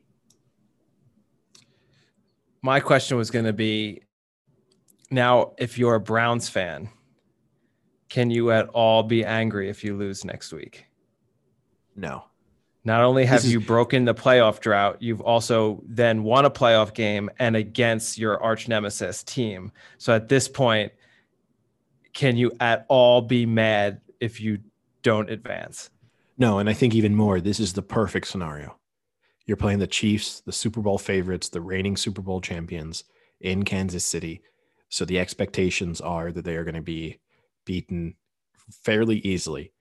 My question was going to be, now, if you're a Browns fan, can you at all be angry if you lose next week? No. Not only have you broken the playoff drought, you've also then won a playoff game and against your arch nemesis team. So at this point, can you at all be mad if you don't advance? No, and I think even more, this is the perfect scenario. You're playing the Chiefs, the Super Bowl favorites, the reigning Super Bowl champions in Kansas City. So the expectations are that they are going to be beaten fairly easily.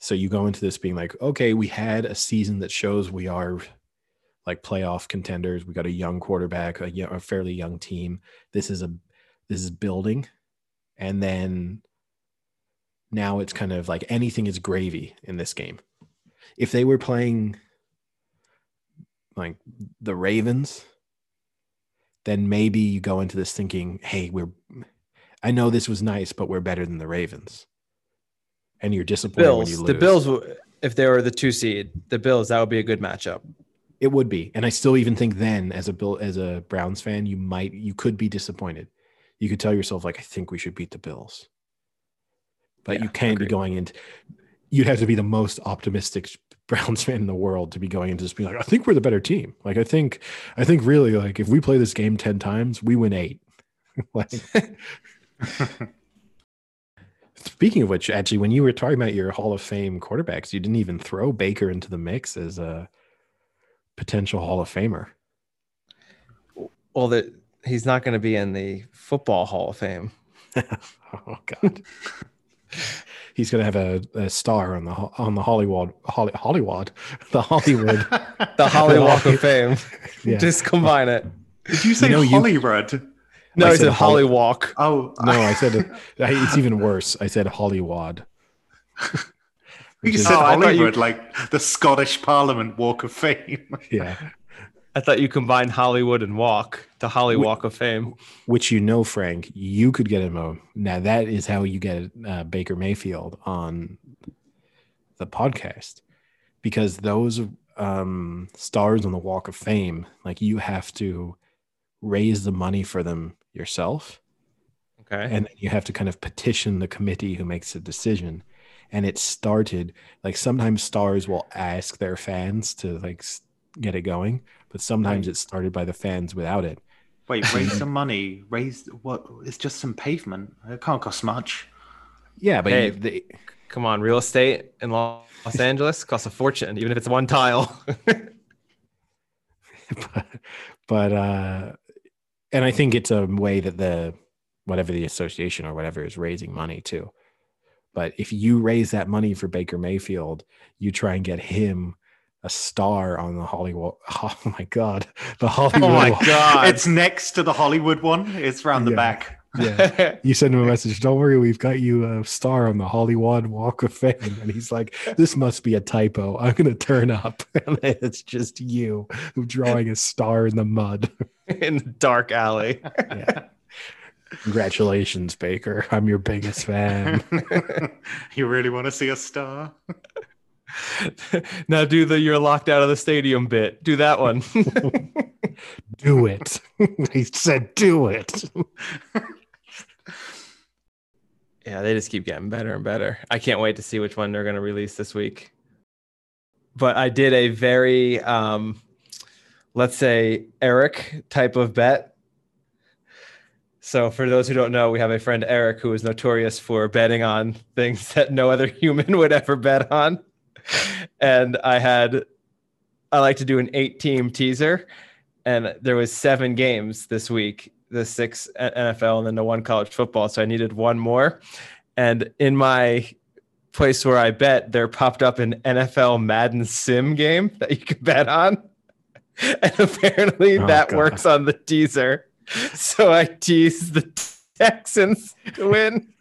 So you go into this being like, okay, we had a season that shows we are like playoff contenders. We got a young quarterback, a fairly young team. This is building. And then now it's kind of like anything is gravy in this game. If they were playing like the Ravens, then maybe you go into this thinking, hey, I know this was nice, but we're better than the Ravens. And you're disappointed when you lose. The Bills, if they were the 2 seed, the Bills, that would be a good matchup. It would be. And I still even think then as a Browns fan, you could be disappointed. You could tell yourself, like, I think we should beat the Bills. But you can't be going into, you'd have to be the most optimistic Browns fan in the world to be going into this being like, I think we're the better team. Like, I think really, like, if we play this game 10 times, we win 8. Like, speaking of which, actually, when you were talking about your Hall of Fame quarterbacks, you didn't even throw Baker into the mix as a potential Hall of Famer. Well, that he's not going to be in the Football Hall of Fame. Oh God. He's going to have a star on the Hollywood, the Hollywood Walk of Fame. Yeah. Just combine it. Did you say Hollywood? No, I said Hollywalk. Oh, no, I said it's even worse. I said Hollywood. You said Hollywood, like the Scottish Parliament Walk of Fame. Yeah. I thought you combined Hollywood and walk, the Holly Walk of Fame. Which, Frank, you could get him now that is how you get Baker Mayfield on the podcast. Because those stars on the Walk of Fame, like you have to raise the money for them yourself. Okay. And then you have to kind of petition the committee who makes the decision. And it started, like sometimes stars will ask their fans to like get it going. But sometimes it's started by the fans without it. Wait, raise some money. Raise what? It's just some pavement. It can't cost much. Yeah, but come on, real estate in Los Angeles costs a fortune, even if it's one tile. but and I think it's a way that the association or whatever is raising money too. But if you raise that money for Baker Mayfield, you try and get him a star on the Hollywood. Oh my God. The Hollywood. Oh my God. It's next to the Hollywood one. It's round the back. Yeah. You send him a message. Don't worry. We've got you a star on the Hollywood Walk of Fame. And he's like, this must be a typo. I'm going to turn up. And it's just you drawing a star in the mud in the dark alley. Yeah. Congratulations, Baker. I'm your biggest fan. You really want to see a star? Now do you're locked out of the stadium bit. Do that one. Do it. He said do it. Yeah, they just keep getting better and better. I can't wait to see which one they're going to release this week. But I did a very, let's say, Eric type of bet. So for those who don't know, we have a friend, Eric, who is notorious for betting on things that no other human would ever bet on. And I like to do an 8-team teaser, and there was 7 games this week, the 6 NFL and then the 1 college football. So I needed one more. And in my place where I bet, there popped up an NFL Madden sim game that you could bet on. And apparently that works on the teaser. So I teased the Texans to win.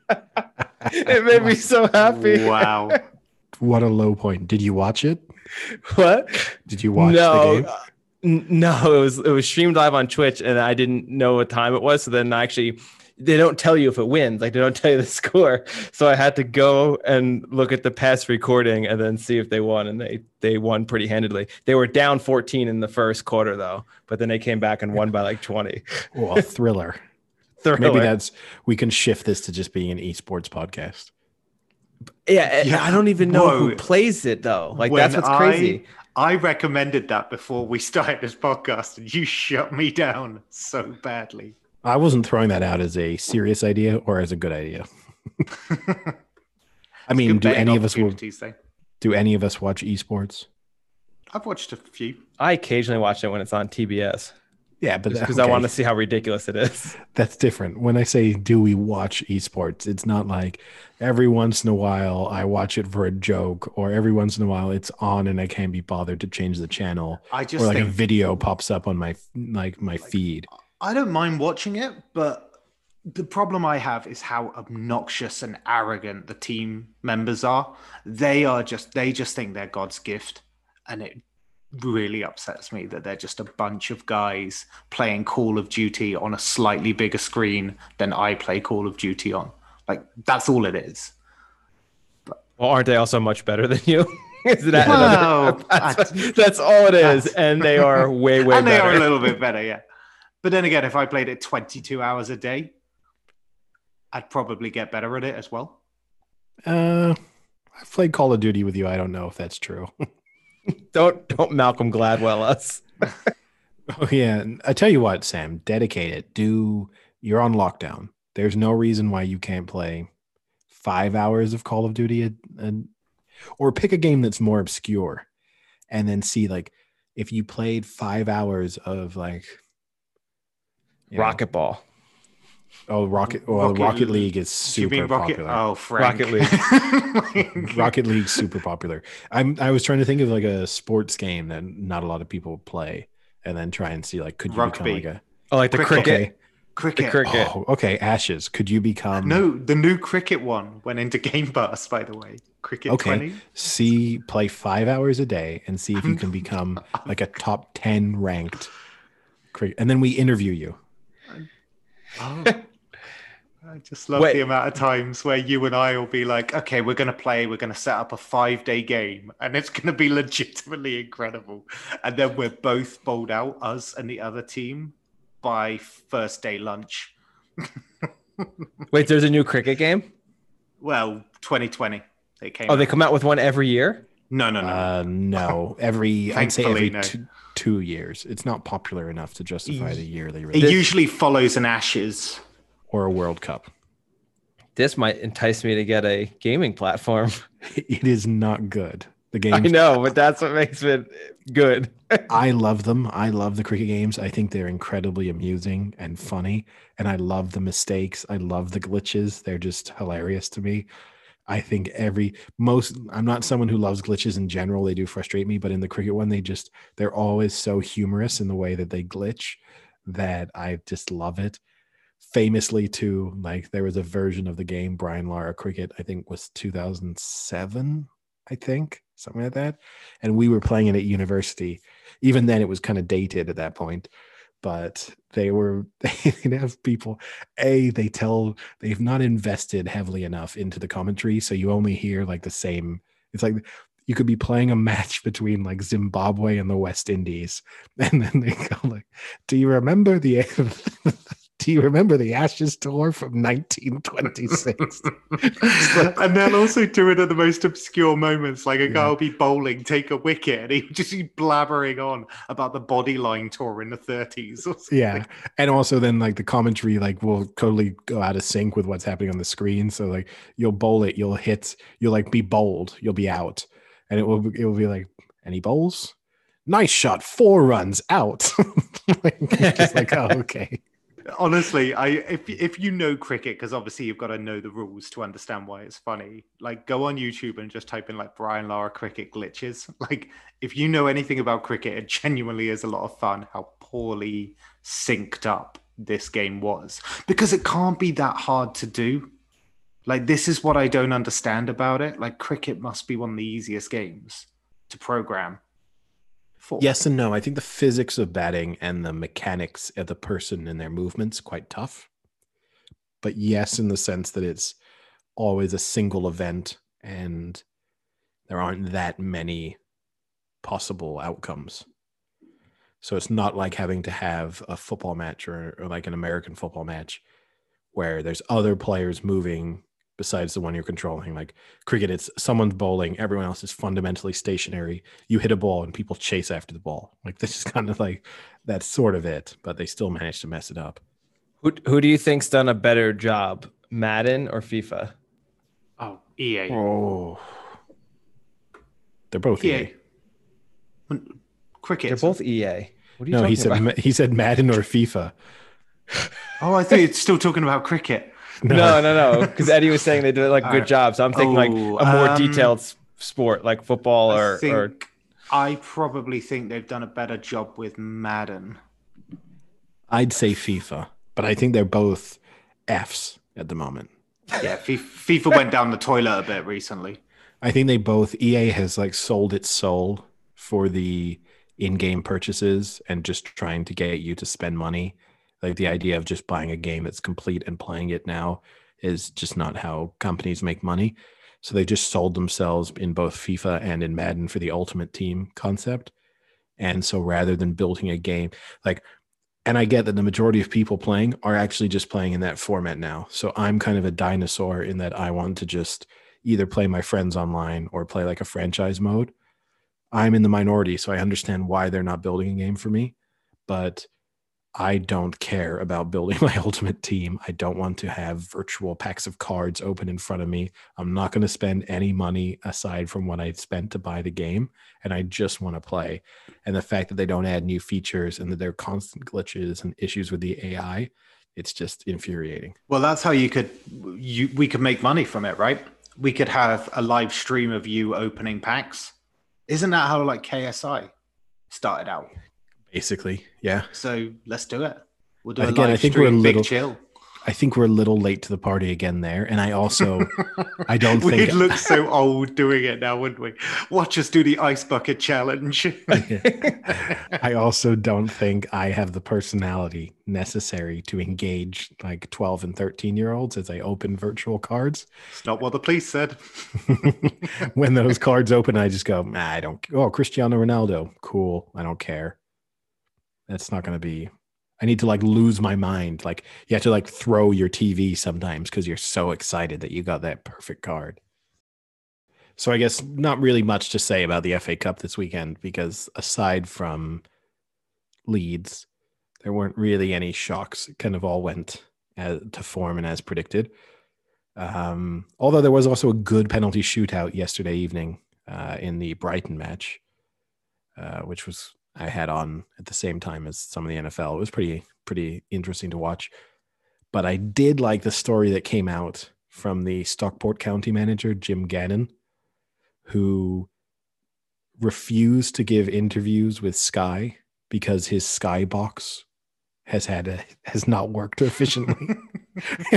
It made me so happy. Wow. What a low point. Did you watch it? What? Did you watch the game? No, it was streamed live on Twitch, and I didn't know what time it was. So then they don't tell you if it wins. Like, they don't tell you the score. So I had to go and look at the past recording and then see if they won, and they won pretty handedly. They were down 14 in the first quarter, though, but then they came back and won by like 20. Oh, a thriller. Maybe we can shift this to just being an esports podcast. Yeah, I don't even know who plays it though. Like, that's what's crazy. I recommended that before we started this podcast, and you shut me down so badly. I wasn't throwing that out as a serious idea or as a good idea. I mean, do any of us watch esports? I've watched a few. I occasionally watch it when it's on TBS. Yeah, but because I want to see how ridiculous it is. That's different. When I say, do we watch esports? It's not like every once in a while I watch it for a joke, or every once in a while it's on and I can't be bothered to change the channel. I just think a video pops up on my my feed. I don't mind watching it, but the problem I have is how obnoxious and arrogant the team members are. They just think they're God's gift, and it really upsets me that they're just a bunch of guys playing Call of Duty on a slightly bigger screen than I play Call of Duty on. Like, that's all it is. But, well, aren't they also much better than you? Is that that's all it is, and they are way better. And they are a little bit better, yeah. But then again, if I played it 22 hours a day, I'd probably get better at it as well. I've played Call of Duty with you. I don't know if that's true. Don't Malcolm Gladwell us. Oh yeah, I tell you what, Sam, dedicate it. You're on lockdown. There's no reason why you can't play 5 hours of Call of Duty, or pick a game that's more obscure, and then see like if you played 5 hours of like racquetball. Oh, Rocket League is super popular. Oh, Frank. Rocket League. Rocket League's super popular. I was trying to think of like a sports game that not a lot of people play, and then try and see like could you become like a the cricket. Cricket. Oh, okay, Ashes. Could you become the new cricket one went into Game Pass, by the way. Cricket 20. See, play 5 hours a day and see if you can become like a top 10 ranked cricket, and then we interview you. Oh. I just love the amount of times where you and I will be like, okay, we're going to play, we're going to set up a 5-day game, and it's going to be legitimately incredible. And then we're both bowled out, us and the other team, by first day lunch. Wait, there's a new cricket game? Well, 2020. They come out with one every year? No. No, I'd say every 2 years. It's not popular enough to justify the year they release. It usually follows an Ashes. Or a World Cup. This might entice me to get a gaming platform. It is not good. The games, I know, but that's what makes it good. I love them. I love the cricket games. I think they're incredibly amusing and funny. And I love the mistakes. I love the glitches. They're just hilarious to me. I think I'm not someone who loves glitches in general. They do frustrate me, but in the cricket one, they're always so humorous in the way that they glitch that I just love it. Famously too, like there was a version of the game Brian Lara Cricket, I think was 2007, I think, something like that. And we were playing it at university. Even then it was kind of dated at that point, but they'd have people, they've not invested heavily enough into the commentary. So you only hear like the same, it's like, you could be playing a match between like Zimbabwe and the West Indies. And then they go like, do you remember the do you remember the Ashes tour from 1926? And they'll also do it at the most obscure moments. Like a guy will be bowling, take a wicket, and he'll just be blabbering on about the Bodyline tour in the 30s or something. Yeah. And also then like the commentary like will totally go out of sync with what's happening on the screen. So like you'll bowl it, you'll hit, you'll like be bowled, you'll be out. And it will be like, any bowls? Nice shot, 4 runs out. Like, just like, oh, okay. Honestly, if you know cricket, because obviously you've got to know the rules to understand why it's funny, like go on YouTube and just type in like Brian Lara cricket glitches. Like if you know anything about cricket, it genuinely is a lot of fun how poorly synced up this game was, because it can't be that hard to do. Like this is what I don't understand about it. Like cricket must be one of the easiest games to program. Yes and no. I think the physics of batting and the mechanics of the person and their movements quite tough. But yes, in the sense that it's always a single event and there aren't that many possible outcomes. So it's not like having to have a football match or like an American football match where there's other players moving besides the one you're controlling. Like cricket, it's someone's bowling, everyone else is fundamentally stationary. You hit a ball and people chase after the ball. Like this is kind of like, that's sort of it, but they still managed to mess it up. Who do you think's done a better job, Madden or FIFA? Oh, EA. Oh, they're both EA. Cricket. They're both EA. What are you talking about? He said Madden or FIFA. Oh, I think it's still talking about cricket. No. Because Eddie was saying they did like good job. So I'm thinking like a more detailed sport like football or. I probably think they've done a better job with Madden. I'd say FIFA, but I think they're both Fs at the moment. Yeah, FIFA went down the toilet a bit recently. I think they both, EA has like sold its soul for the in-game purchases and just trying to get you to spend money. Like the idea of just buying a game that's complete and playing it now is just not how companies make money. So they just sold themselves in both FIFA and in Madden for the ultimate team concept. And so rather than building a game, like, and I get that the majority of people playing are actually just playing in that format now. So I'm kind of a dinosaur in that I want to just either play my friends online or play like a franchise mode. I'm in the minority, so I understand why they're not building a game for me, but I don't care about building my ultimate team. I don't want to have virtual packs of cards open in front of me. I'm not going to spend any money aside from what I spent to buy the game. And I just want to play. And the fact that they don't add new features and that there are constant glitches and issues with the AI, it's just infuriating. Well, that's how we could make money from it, right? We could have a live stream of you opening packs. Isn't that how like KSI started out? Basically, yeah. So let's do it. We'll do again, a live stream, Big Chill. I think we're a little late to the party again there. And I also, I don't think... We'd look so old doing it now, wouldn't we? Watch us do the ice bucket challenge. I also don't think I have the personality necessary to engage like 12 and 13-year-olds as I open virtual cards. It's not what the police said. When those cards open, I just go, I don't... Oh, Cristiano Ronaldo. Cool. I don't care. That's not going to be... I need to like lose my mind. Like you have to like throw your TV sometimes because you're so excited that you got that perfect card. So I guess not really much to say about the FA Cup this weekend because aside from Leeds, there weren't really any shocks. It kind of all went to form and as predicted. Although there was also a good penalty shootout yesterday evening in the Brighton match, which was... I had on at the same time as some of the NFL. It was pretty interesting to watch. But I did like the story that came out from the Stockport County manager, Jim Gannon, who refused to give interviews with Sky because his Sky box has not worked efficiently.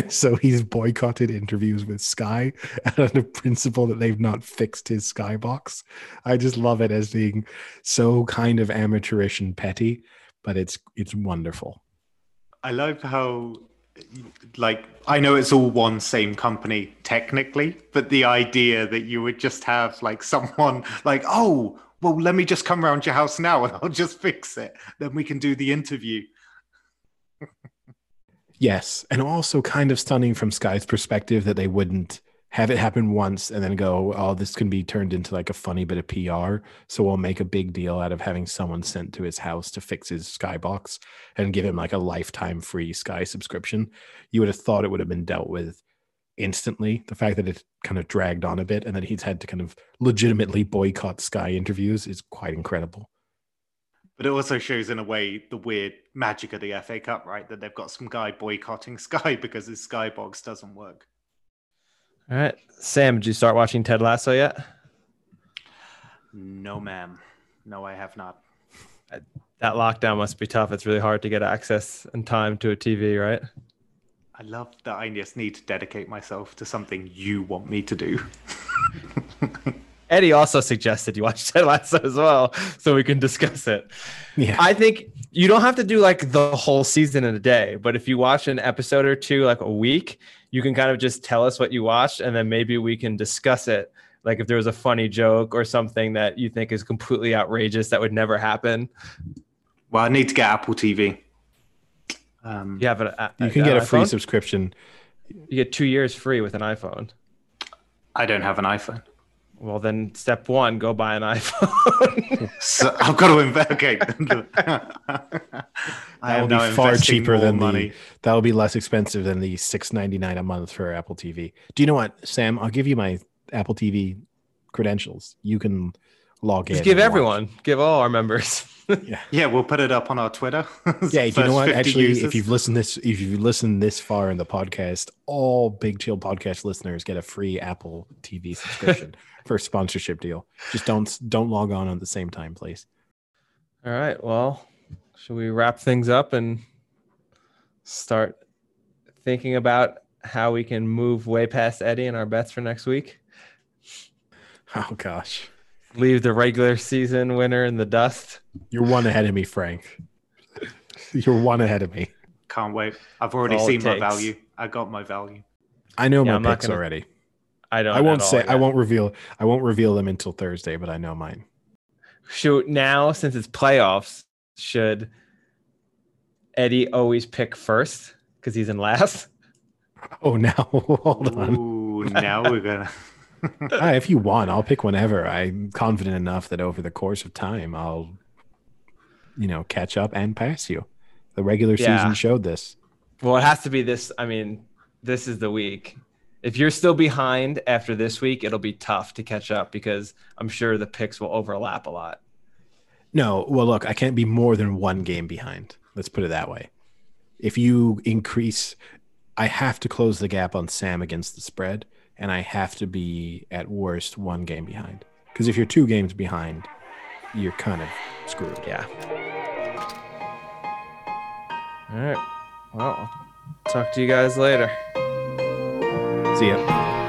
So he's boycotted interviews with Sky out of the principle that they've not fixed his Skybox. I just love it as being so kind of amateurish and petty, but it's wonderful. I love how, like, I know it's all one same company technically, but the idea that you would just have like someone like, oh, well, let me just come around your house now and I'll just fix it. Then we can do the interview. Yes, and also kind of stunning from Sky's perspective that they wouldn't have it happen once and then go, oh, this can be turned into like a funny bit of PR, so we'll make a big deal out of having someone sent to his house to fix his Skybox and give him like a lifetime free Sky subscription. You would have thought it would have been dealt with instantly. The fact that it kind of dragged on a bit and that he's had to kind of legitimately boycott Sky interviews is quite incredible. But it also shows, in a way, the weird magic of the FA Cup, right? That they've got some guy boycotting Sky because his Skybox doesn't work. All right. Sam, did you start watching Ted Lasso yet? No, ma'am. No, I have not. That lockdown must be tough. It's really hard to get access and time to a TV, right? I love that I just need to dedicate myself to something you want me to do. Eddie also suggested you watch Ted Lasso as well, so we can discuss it. Yeah. I think you don't have to do like the whole season in a day, but if you watch an episode or two, like a week, you can kind of just tell us what you watched, and then maybe we can discuss it. Like if there was a funny joke or something that you think is completely outrageous that would never happen. Well, I need to get Apple TV. Yeah, but you can get a free subscription. You get 2 years free with an iPhone. I don't have an iPhone. Well, then step one, go buy an iPhone. So I've got to investigate. That will be far cheaper than money. That will be less expensive than the $6.99 a month for Apple TV. Do you know what, Sam? I'll give you my Apple TV credentials. You can log in. Just give everyone. Watch. Give all our members. Yeah, we'll put it up on our Twitter. Yeah, you know what? Actually, if you've listened this far in the podcast, all Big Chill podcast listeners get a free Apple TV subscription. For a sponsorship deal. Just don't log on at the same time, please. All right. Well, should we wrap things up and start thinking about how we can move way past Eddie and our bets for next week? Oh, gosh. Leave the regular season winner in the dust. You're one ahead of me, Frank. You're one ahead of me. Can't wait. I've already seen my value. I got my value. I know my picks already. I won't reveal them until Thursday, but I know mine. Shoot, now since it's playoffs, should Eddie always pick first because he's in last? Oh, now hold on. Ooh, now we're gonna. Right, if you want, I'll pick whenever. I'm confident enough that over the course of time, I'll, catch up and pass you. The regular season showed this. Well, it has to be this. I mean, this is the week. If you're still behind after this week, it'll be tough to catch up because I'm sure the picks will overlap a lot. No. Well, look, I can't be more than one game behind. Let's put it that way. If you increase, I have to close the gap on Sam against the spread, and I have to be at worst one game behind. Because if you're two games behind, you're kind of screwed. Yeah. All right. Well, I'll talk to you guys later. See ya.